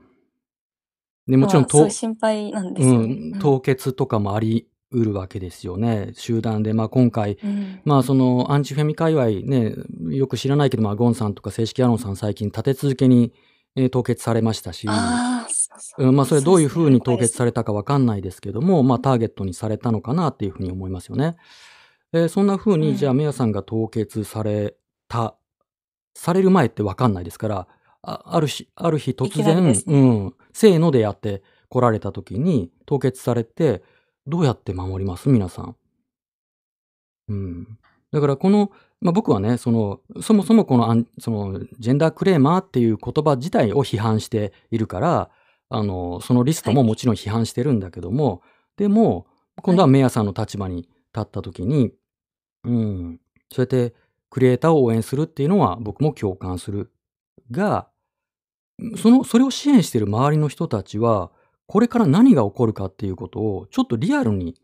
で、もちろん、そういう心配なんですよね。うん、凍結とかもありうるわけですよね。集団で、まあ、今回、うん、まあそのアンチフェミ界隈ね、よく知らないけど、まあ、ゴンさんとか正式アロンさん最近立て続けに、えー、凍結されましたし、あー、まあそれどういうふうに凍結されたかわかんないですけども、まあターゲットにされたのかなっていうふうに思いますよね。えー、そんなふうに、うん、じゃあメアさんが凍結された。される前って分かんないですから、 あ, あ, る, しある日突然、ね、うん、せーのでやって来られた時に凍結されて、どうやって守ります皆さん、うん、だからこの、まあ、僕はね、そのそもそもこのそのジェンダークレーマーっていう言葉自体を批判しているから、あのそのリストももちろん批判してるんだけども、はい、でも今度はメアさんの立場に立った時に、はい、うん、そうやってクリエイターを応援するっていうのは僕も共感するが、そのそれを支援している周りの人たちはこれから何が起こるかっていうことをちょっとリアルに、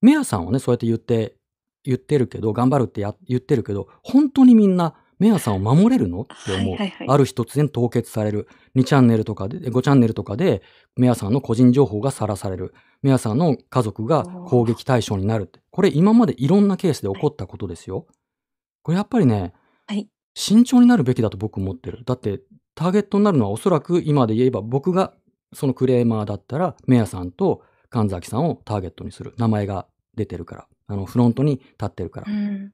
メアさんはねそうやって言って言ってるけど、頑張るってや言ってるけど、本当にみんなメアさんを守れるのって思う。ある日突然凍結される、にチャンネルとかでごチャンネルとかでメアさんの個人情報がさらされる、メアさんの家族が攻撃対象になるって、これ今までいろんなケースで起こったことですよ。はい、これやっぱりね、はい、慎重になるべきだと僕思ってる。だってターゲットになるのはおそらく今で言えば、僕がそのクレーマーだったらメアさんと神崎さんをターゲットにする。名前が出てるから、あのフロントに立ってるから、うん、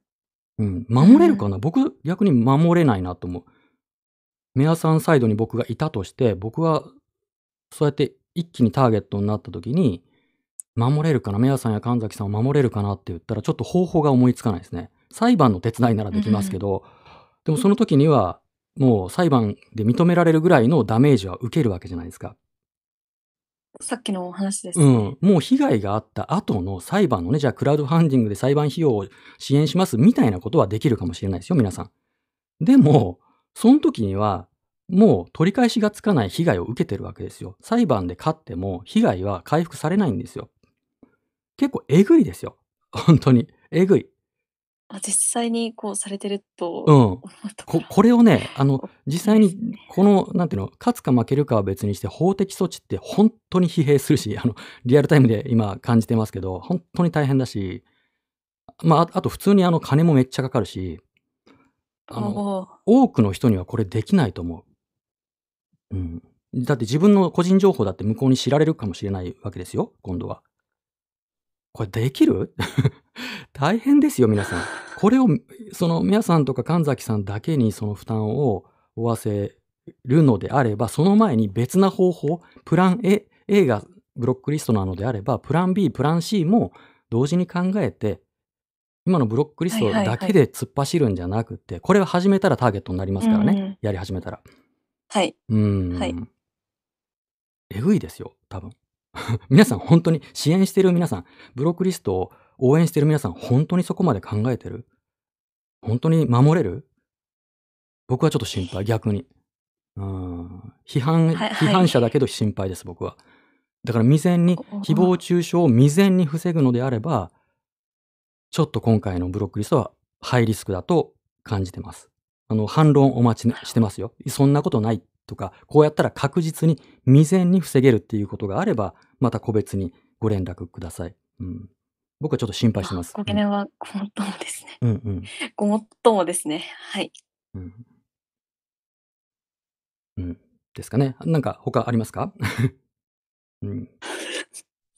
うん、守れるかな、うん、僕逆に守れないなと思う。メアさんサイドに僕がいたとして、僕はそうやって一気にターゲットになった時に守れるかな、メアさんや神崎さんを守れるかなって言ったら、ちょっと方法が思いつかないですね。裁判の手伝いならできますけど、うん、でもその時にはもう裁判で認められるぐらいのダメージは受けるわけじゃないですか。さっきのお話ですね、うん、もう被害があった後の裁判のね、じゃあクラウドファンディングで裁判費用を支援しますみたいなことはできるかもしれないですよ皆さん。でもその時にはもう取り返しがつかない被害を受けてるわけですよ。裁判で勝っても被害は回復されないんですよ。結構えぐいですよ本当にえぐい。実際にこうされてると、うん、こ, これをね、あの実際にこのなんていうの、勝つか負けるかは別にして、法的措置って本当に疲弊するし、あのリアルタイムで今感じてますけど本当に大変だし、まあ、あと普通にあの金もめっちゃかかるし、あの多くの人にはこれできないと思う、うん、だって自分の個人情報だって向こうに知られるかもしれないわけですよ今度は。これできる？大変ですよ皆さん。これをその皆さんとか神崎さんだけにその負担を負わせるのであれば、その前に別な方法、プラン A, A がブロックリストなのであれば、プラン B プラン C も同時に考えて、今のブロックリストだけで突っ走るんじゃなくて、これを始めたらターゲットになりますからね、うん、やり始めたら。はい、うん、はい、えぐいですよ、多分。皆さん本当に支援してる皆さん、ブロックリストを応援してる皆さん、本当にそこまで考えてる？本当に守れる？僕はちょっと心配、逆に。うん。批判、はい、批判者だけど心配です、僕は。だから未然に、誹謗中傷を未然に防ぐのであれば、ちょっと今回のブロックリストはハイリスクだと感じてます。あの、反論お待ちしてますよ。そんなことないとか、こうやったら確実に未然に防げるっていうことがあれば、また個別にご連絡ください。うん。僕はちょっと心配してます。ご懸念はごもっともですね。うんうん。ごもっともですね。はい。うん。うん。ですかね。なんか他ありますか？うん。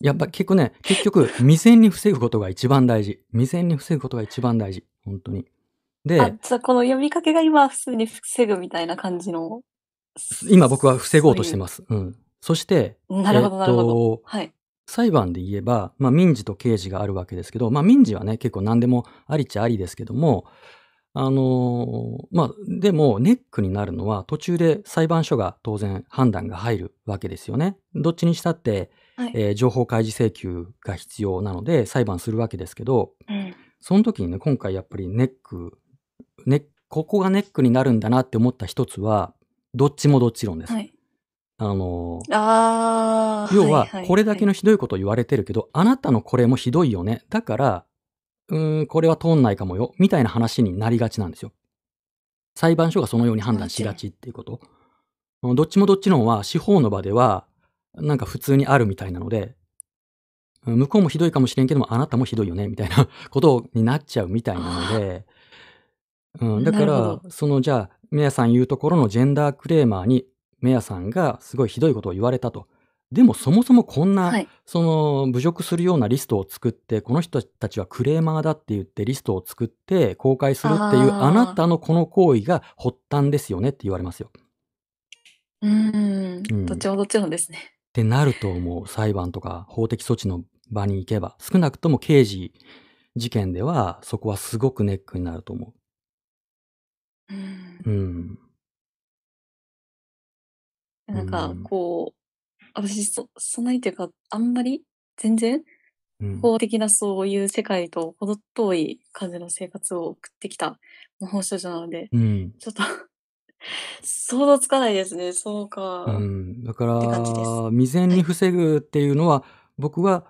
やっぱ結構ね、結局、未然に防ぐことが一番大事。未然に防ぐことが一番大事。本当に。で、あ、じゃあこの呼びかけが今、普通に防ぐみたいな感じの。今僕は防ごうとしてます。う, うん。そして、なるほど、なるほど。はい。裁判で言えば、まあ、民事と刑事があるわけですけど、まあ、民事はね結構何でもありっちゃありですけども、あのー、まあ、でもネックになるのは途中で裁判所が当然判断が入るわけですよね。どっちにしたって、はい、えー、情報開示請求が必要なので裁判するわけですけど、うん、その時にね今回やっぱりネック、ね、ここがネックになるんだなって思った一つはどっちもどっち論です。はい、あのー、要はこれだけのひどいことを言われてるけど、あなたのこれもひどいよね、だからうーんこれは通んないかもよみたいな話になりがちなんですよ。裁判所がそのように判断しがちっていうこと。どっちもどっち論は司法の場ではなんか普通にあるみたいなので、向こうもひどいかもしれんけどもあなたもひどいよねみたいなことになっちゃうみたいなので、うん、だからそのじゃあメアさん言うところのジェンダークレーマーにメアさんがすごいひどいことを言われたと。でもそもそもこんな、はい、その侮辱するようなリストを作って、この人たちはクレーマーだって言ってリストを作って公開するっていう あ, あなたのこの行為が発端ですよねって言われますよ。うーん、うん、どっちもどっちもですねってなると思う。裁判とか法的措置の場に行けば少なくとも刑事事件ではそこはすごくネックになると思う。うん、うん、なんかこう、うん、私そ、そんなにというか、あんまり全然、法的なそういう世界と程遠い感じの生活を送ってきた魔法少女なので、うん、ちょっと、想像つかないですね。そうか。うん、だから、未然に防ぐっていうのは、僕は、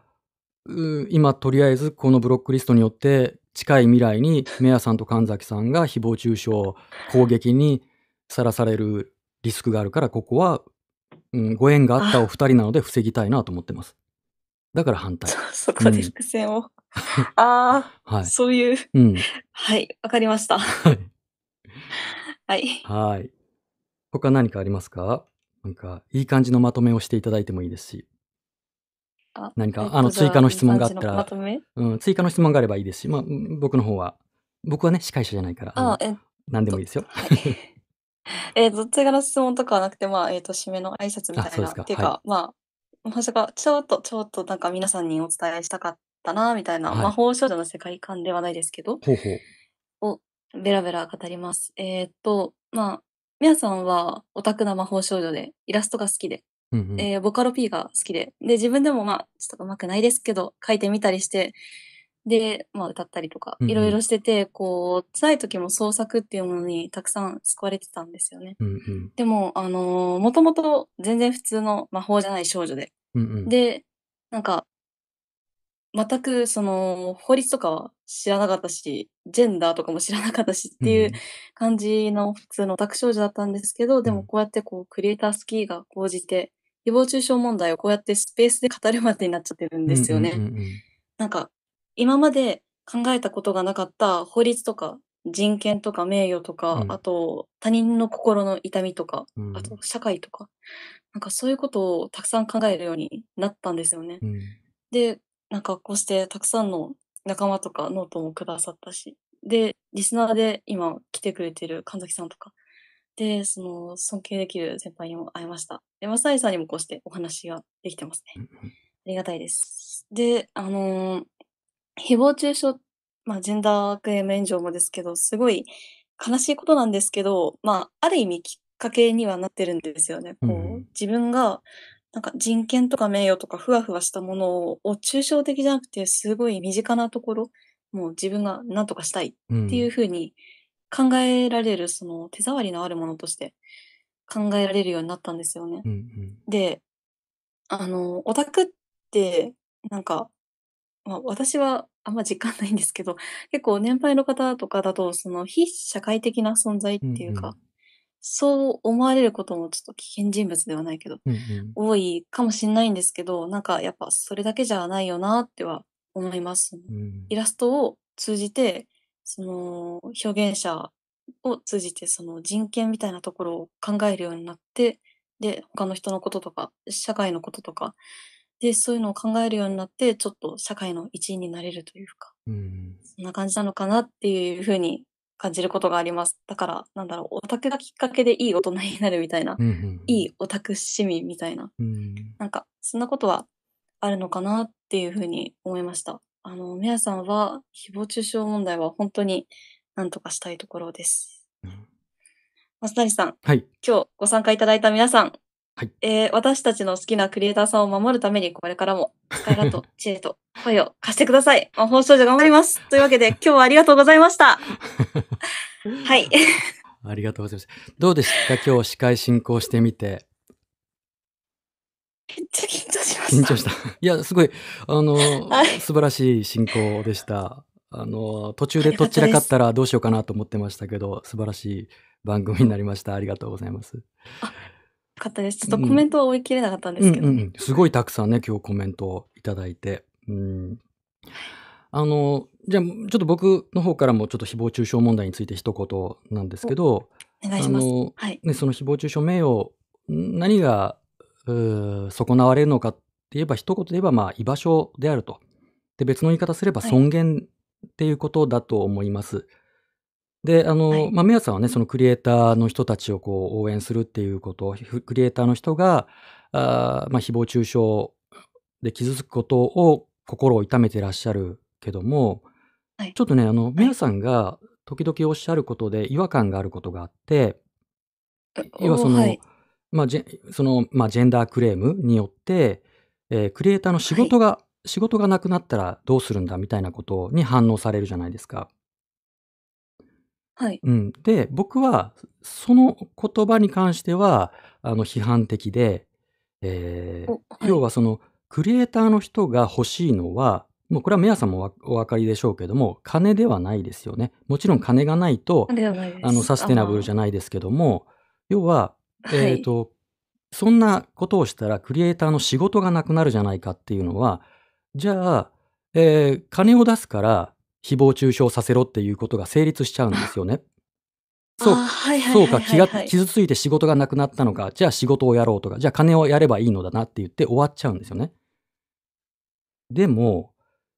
今とりあえずこのブロックリストによって、近い未来にメアさんと神崎さんが誹謗中傷、攻撃にさらされるリスクがあるから、ここは、うん、ご縁があったお二人なので防ぎたいなと思ってます。だから反対。そ, そこで伏線を。うん、ああ、はい、そういう。うん、はい、わかりました。はい。はい。はい。他何かありますか？なんか、いい感じのまとめをしていただいてもいいですし。何か、あの、追加の質問があったら、まとめ、うん、追加の質問があればいいですし、まあ、僕の方は、僕はね、司会者じゃないから、ああえ何でもいいですよ。はいえー、どっちがの質問とかはなくて、まあ、えっ、ー、と、締めの挨拶みたいな。っていうか、はい、まあ、まさか、ちょっと、ちょっと、なんか皆さんにお伝えしたかったな、みたいな、はい、魔法少女の世界観ではないですけど、ほうほうを、ベラベラ語ります。えっ、ー、と、まあ、皆さんは、オタクな魔法少女で、イラストが好きで、うんうん、えー、ボカロ P が好きで、で、自分でもまあ、ちょっと上手くないですけど、書いてみたりして、で、まあ、歌ったりとか、いろいろしてて、うんうん、こう、辛い時も創作っていうものにたくさん救われてたんですよね。うんうん、でも、あのー、もともと全然普通の魔法じゃない少女で。うんうん、で、なんか、全く、その、法律とかは知らなかったし、ジェンダーとかも知らなかったしっていう感じの普通のオタク少女だったんですけど、うん、でもこうやってこう、クリエイタースキーが講じて、誹謗中傷問題をこうやってスペースで語るまでになっちゃってるんですよね。なんか、今まで考えたことがなかった法律とか人権とか名誉とか、うん、あと他人の心の痛みとか、うん、あと社会とか、なんかそういうことをたくさん考えるようになったんですよね。うん、で、なんかこうしてたくさんの仲間とかノートもくださったし、で、リスナーで今来てくれてる神崎さんとか、で、その尊敬できる先輩にも会いました。で、マサイさんにもこうしてお話ができてますね。ありがたいです。で、あのー、誹謗中傷、まあ、ジェンダークレーム炎上もですけど、すごい悲しいことなんですけど、まあ、ある意味きっかけにはなってるんですよね。こう、うん、自分がなんか人権とか名誉とかふわふわしたものを抽象的じゃなくて、すごい身近なところ、もう自分が何とかしたいっていうふうに考えられる、その手触りのあるものとして考えられるようになったんですよね。うんうん、で、あの、オタクって、なんか、まあ、私はあんま実感ないんですけど、結構年配の方とかだと、その非社会的な存在っていうか、うんうん、そう思われることもちょっと危険人物ではないけど、うんうん、多いかもしれないんですけど、なんかやっぱそれだけじゃないよなっては思います。うん、イラストを通じて、その表現者を通じてその人権みたいなところを考えるようになって、で、他の人のこととか、社会のこととか、で、そういうのを考えるようになって、ちょっと社会の一員になれるというか、うん、そんな感じなのかなっていうふうに感じることがあります。だから、なんだろう、オタクがきっかけでいい大人になるみたいな、うんうん、いいオタク市民みたいな、うん、なんか、そんなことはあるのかなっていうふうに思いました。あの、メアさんは、誹謗中傷問題は本当に何とかしたいところです。うん、松谷さん、はい、今日ご参加いただいた皆さん、はいえー、私たちの好きなクリエイターさんを守るためにこれからもスカイラと知恵と声を貸してください。魔法少女頑張ります。というわけで今日はありがとうございました。はいありがとうございました。どうでしたか、今日司会進行してみて。めっちゃ緊張しました。緊張した。いや、すごいあの素晴らしい進行でした。あの途中でどちらかったらどうしようかなと思ってましたけど、素晴らしい番組になりました。ありがとうございます。あかったです。ちょっとコメントは追い切れなかったんですけど、うんうんうん、すごいたくさんね今日コメントをいただいて、うん、あのじゃあちょっと僕の方からもちょっと誹謗中傷問題について一言なんですけど、お願いします。あの、はいね、その誹謗中傷名誉何がう損なわれるのかって言えば、一言で言えばまあ居場所であると。で、別の言い方すれば尊厳っていうことだと思います。はいで、あの、はい、まあ、メアさんはね、そのクリエイターの人たちをこう応援するっていうこと、クリエイターの人が、あまあ、誹謗中傷で傷つくことを心を痛めてらっしゃるけども、はい、ちょっとね、あの、メアさんが時々おっしゃることで違和感があることがあって、はい、要はその、はい、まあ、ジェ、その、まあ、ジェンダークレームによって、えー、クリエイターの仕事が、はい、仕事がなくなったらどうするんだみたいなことに反応されるじゃないですか。はいうん、で僕はその言葉に関してはあの批判的で、えーはい、要はそのクリエイターの人が欲しいのはもうこれはメアさんもお分かりでしょうけども、金ではないですよね。もちろん金がないとあのサステナブルじゃないですけども、要は、えーとはい、そんなことをしたらクリエイターの仕事がなくなるじゃないかっていうのは、じゃあ、えー、金を出すから誹謗中傷させろっていうことが成立しちゃうんですよね。そうか、気が傷ついて仕事がなくなったのか、じゃあ仕事をやろうとか、じゃあ金をやればいいのだなって言って終わっちゃうんですよね。でも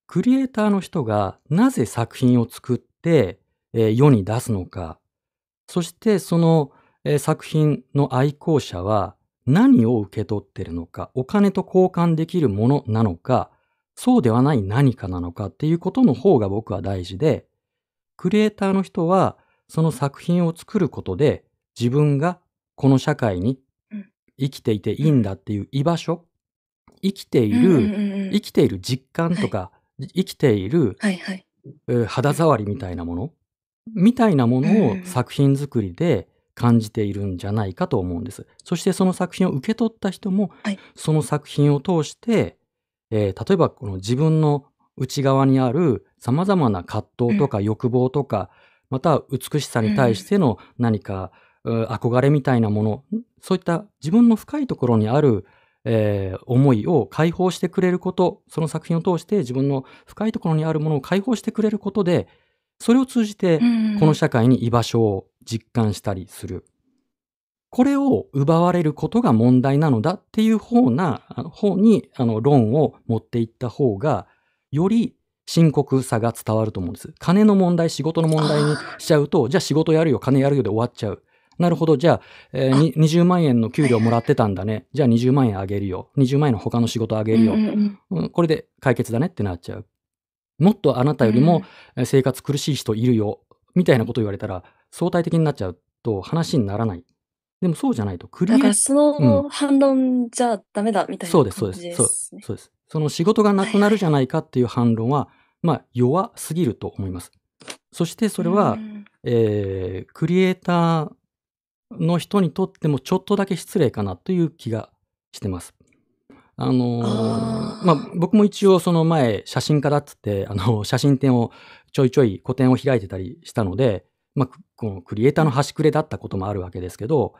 クリエイターの人がなぜ作品を作って、えー、世に出すのか、そしてその、えー、作品の愛好者は何を受け取ってるのか、お金と交換できるものなのか、そうではない何かなのかっていうことの方が僕は大事で、クリエイターの人はその作品を作ることで自分がこの社会に生きていていいんだっていう居場所、生きている、生きている実感とか、はい、生きている、はいはいえー、肌触りみたいなもの、みたいなものを作品作りで感じているんじゃないかと思うんです。そしてその作品を受け取った人も、はい、その作品を通してえー、例えばこの自分の内側にあるさまざまな葛藤とか欲望とか、うん、また美しさに対しての何か、うん、憧れみたいなもの、そういった自分の深いところにある、えー、思いを解放してくれること、その作品を通して自分の深いところにあるものを解放してくれることで、それを通じてこの社会に居場所を実感したりする。これを奪われることが問題なのだっていう方な、方に、あの、論を持っていった方が、より深刻さが伝わると思うんです。金の問題、仕事の問題にしちゃうと、じゃあ仕事やるよ、金やるよで終わっちゃう。なるほど、じゃあ、えー、ににじゅうまんえんの給料もらってたんだね。じゃあにじゅうまんえんあげるよ。にじゅうまんえんの他の仕事あげるよ。うんうん、これで解決だねってなっちゃう。もっとあなたよりも生活苦しい人いるよ。みたいなこと言われたら、相対的になっちゃうと話にならない。でもそうじゃないとクリエイだからその反論じゃダメだみたいな感じですね、うん、そうですそうですそうですそうです。その仕事がなくなるじゃないかっていう反論は、はいはい、まあ弱すぎると思います。そしてそれは、えー、クリエイターの人にとってもちょっとだけ失礼かなという気がしてます。あのーあまあ、僕も一応その前写真家だっつってあの写真展をちょいちょい個展を開いてたりしたので、まあ、このクリエイターの端くれだったこともあるわけですけど、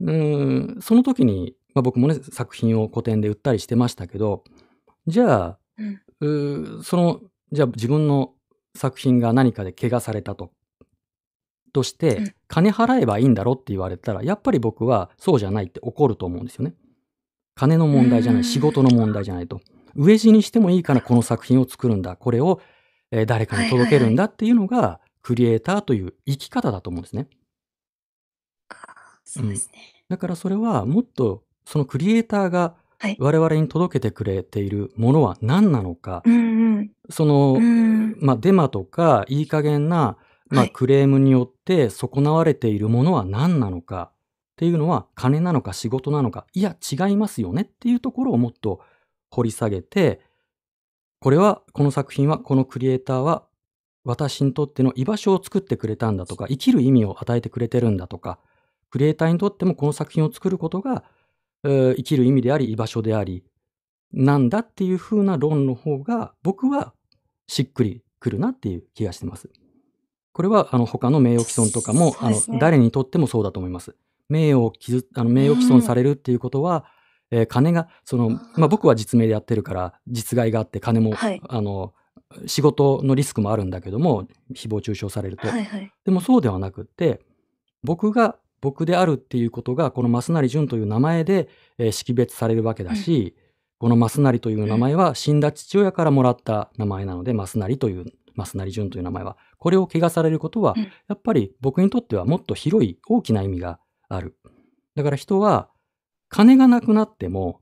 うーんその時に、まあ、僕もね作品を個展で売ったりしてましたけど、じゃあ、うん、うそのじゃあ自分の作品が何かで怪我されたととして、うん、金払えばいいんだろって言われたらやっぱり僕はそうじゃないって怒ると思うんですよね。金の問題じゃない、仕事の問題じゃないと。飢え死にしてもいいからこの作品を作るんだ。これを、えー、誰かに届けるんだっていうのがクリエイターという生き方だと思うんですね。そうですね。だからそれはもっとそのクリエイターが我々に届けてくれているものは何なのか、はい、その、まあ、デマとかいい加減な、まあ、クレームによって損なわれているものは何なのか。っていうのは金なのか仕事なのか、いや違いますよねっていうところをもっと掘り下げて、これはこの作品はこのクリエイターは私にとっての居場所を作ってくれたんだとか、生きる意味を与えてくれてるんだとか、クリエイターにとってもこの作品を作ることが、えー、生きる意味であり居場所でありなんだっていう風な論の方が僕はしっくりくるなっていう気がしてます。これはあの他の名誉毀損とかも、そうですね。あの誰にとってもそうだと思います。名誉を傷あの名誉毀損されるっていうことは、うんえー、金がその、まあ、僕は実名でやってるから実害があって金も、はい、あの仕事のリスクもあるんだけども誹謗中傷されると、はいはい、でもそうではなくって僕が僕であるっていうことがこの増成純という名前で、えー、識別されるわけだし、うん、この増成という名前は死んだ父親からもらった名前なので、うん、増成という増成純という名前はこれを汚されることは、うん、やっぱり僕にとってはもっと広い大きな意味がある。だから人は金がなくなっても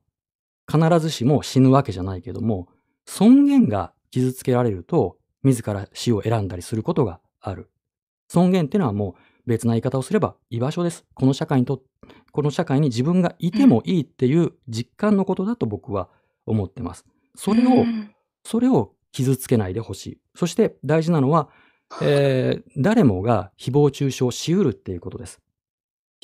必ずしも死ぬわけじゃないけども尊厳が傷つけられると自ら死を選んだりすることがある。尊厳っていうのはもう別な言い方をすれば居場所です。この社会にとこの社会に自分がいてもいいっていう実感のことだと僕は思ってます。それをそれを傷つけないでほしい。そして大事なのは、えー、誰もが誹謗中傷しうるっていうことです。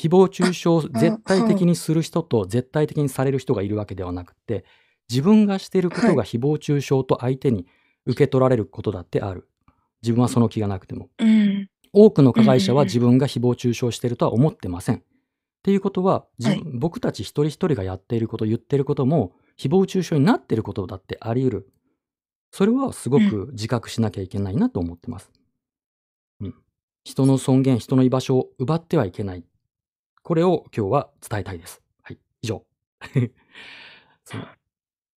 誹謗中傷を絶対的にする人と絶対的にされる人がいるわけではなくて、自分がしていることが誹謗中傷と相手に受け取られることだってある。自分はその気がなくても、うん、多くの加害者は自分が誹謗中傷しているとは思ってません、うん、っていうことは自分、はい、僕たち一人一人がやっていること言っていることも誹謗中傷になっていることだってあり得る。それはすごく自覚しなきゃいけないなと思ってます、うん、人の尊厳人の居場所を奪ってはいけない。これを今日は伝えたいです。はい、以上。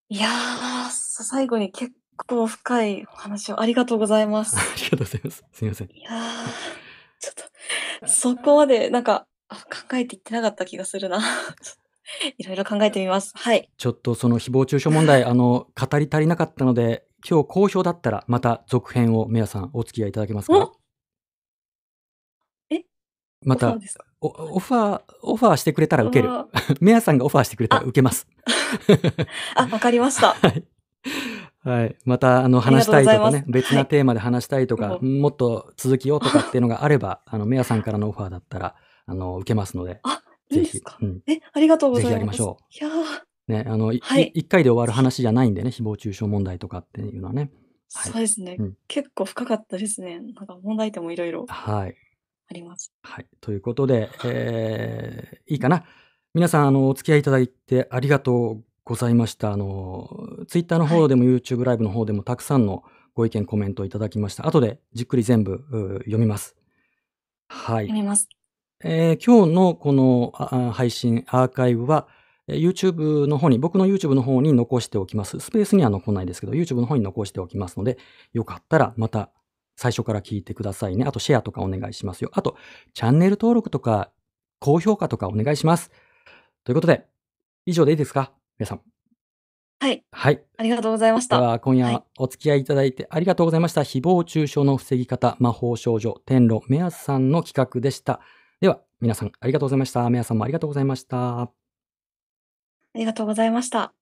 いやー、最後に結構深いお話をありがとうございます。ありがとうございます。すみません。いやー、ちょっとそこまでなんか考えていってなかった気がするな。いろいろ考えてみます。はい。ちょっとその誹謗中傷問題あの語り足りなかったので、今日好評だったらまた続編を皆さんお付き合いいただけますか。え？また。オファー、オファーしてくれたら受ける。メアさんがオファーしてくれたら受けます。あ、わかりました。はい。はい。また、あの、話したいとかね、別なテーマで話したいとか、はい、もっと続きをとかっていうのがあれば、あの、メアさんからのオファーだったら、あの、受けますので。あ、いいですか。うん、え、ありがとうございます。ぜひやりましょう。いやね、あの、一、はい、回で終わる話じゃないんでね、誹謗中傷問題とかっていうのはね。はい、そうですね、うん。結構深かったですね。なんか問題点もいろいろ。はい。あります。はい。ということで、えー、いいかな。皆さん、あの、お付き合いいただいてありがとうございました。あの、Twitter の方でも YouTube ライブの方でもたくさんのご意見、コメントをいただきました。後でじっくり全部読みます。はい。読みます。えー、今日のこの配信、アーカイブは、YouTube の方に、僕の YouTube の方に残しておきます。スペースには残らないですけど、YouTube の方に残しておきますので、よかったらまた、最初から聞いてくださいね。あとシェアとかお願いしますよ。あとチャンネル登録とか高評価とかお願いします。ということで以上でいいですか、皆さん。はい。はい。ありがとうございました。では今夜お付き合いいただいてありがとうございました。はい、誹謗中傷の防ぎ方、魔法少女、天路メアさんの企画でした。では、皆さんありがとうございました。メアさんもありがとうございました。ありがとうございました。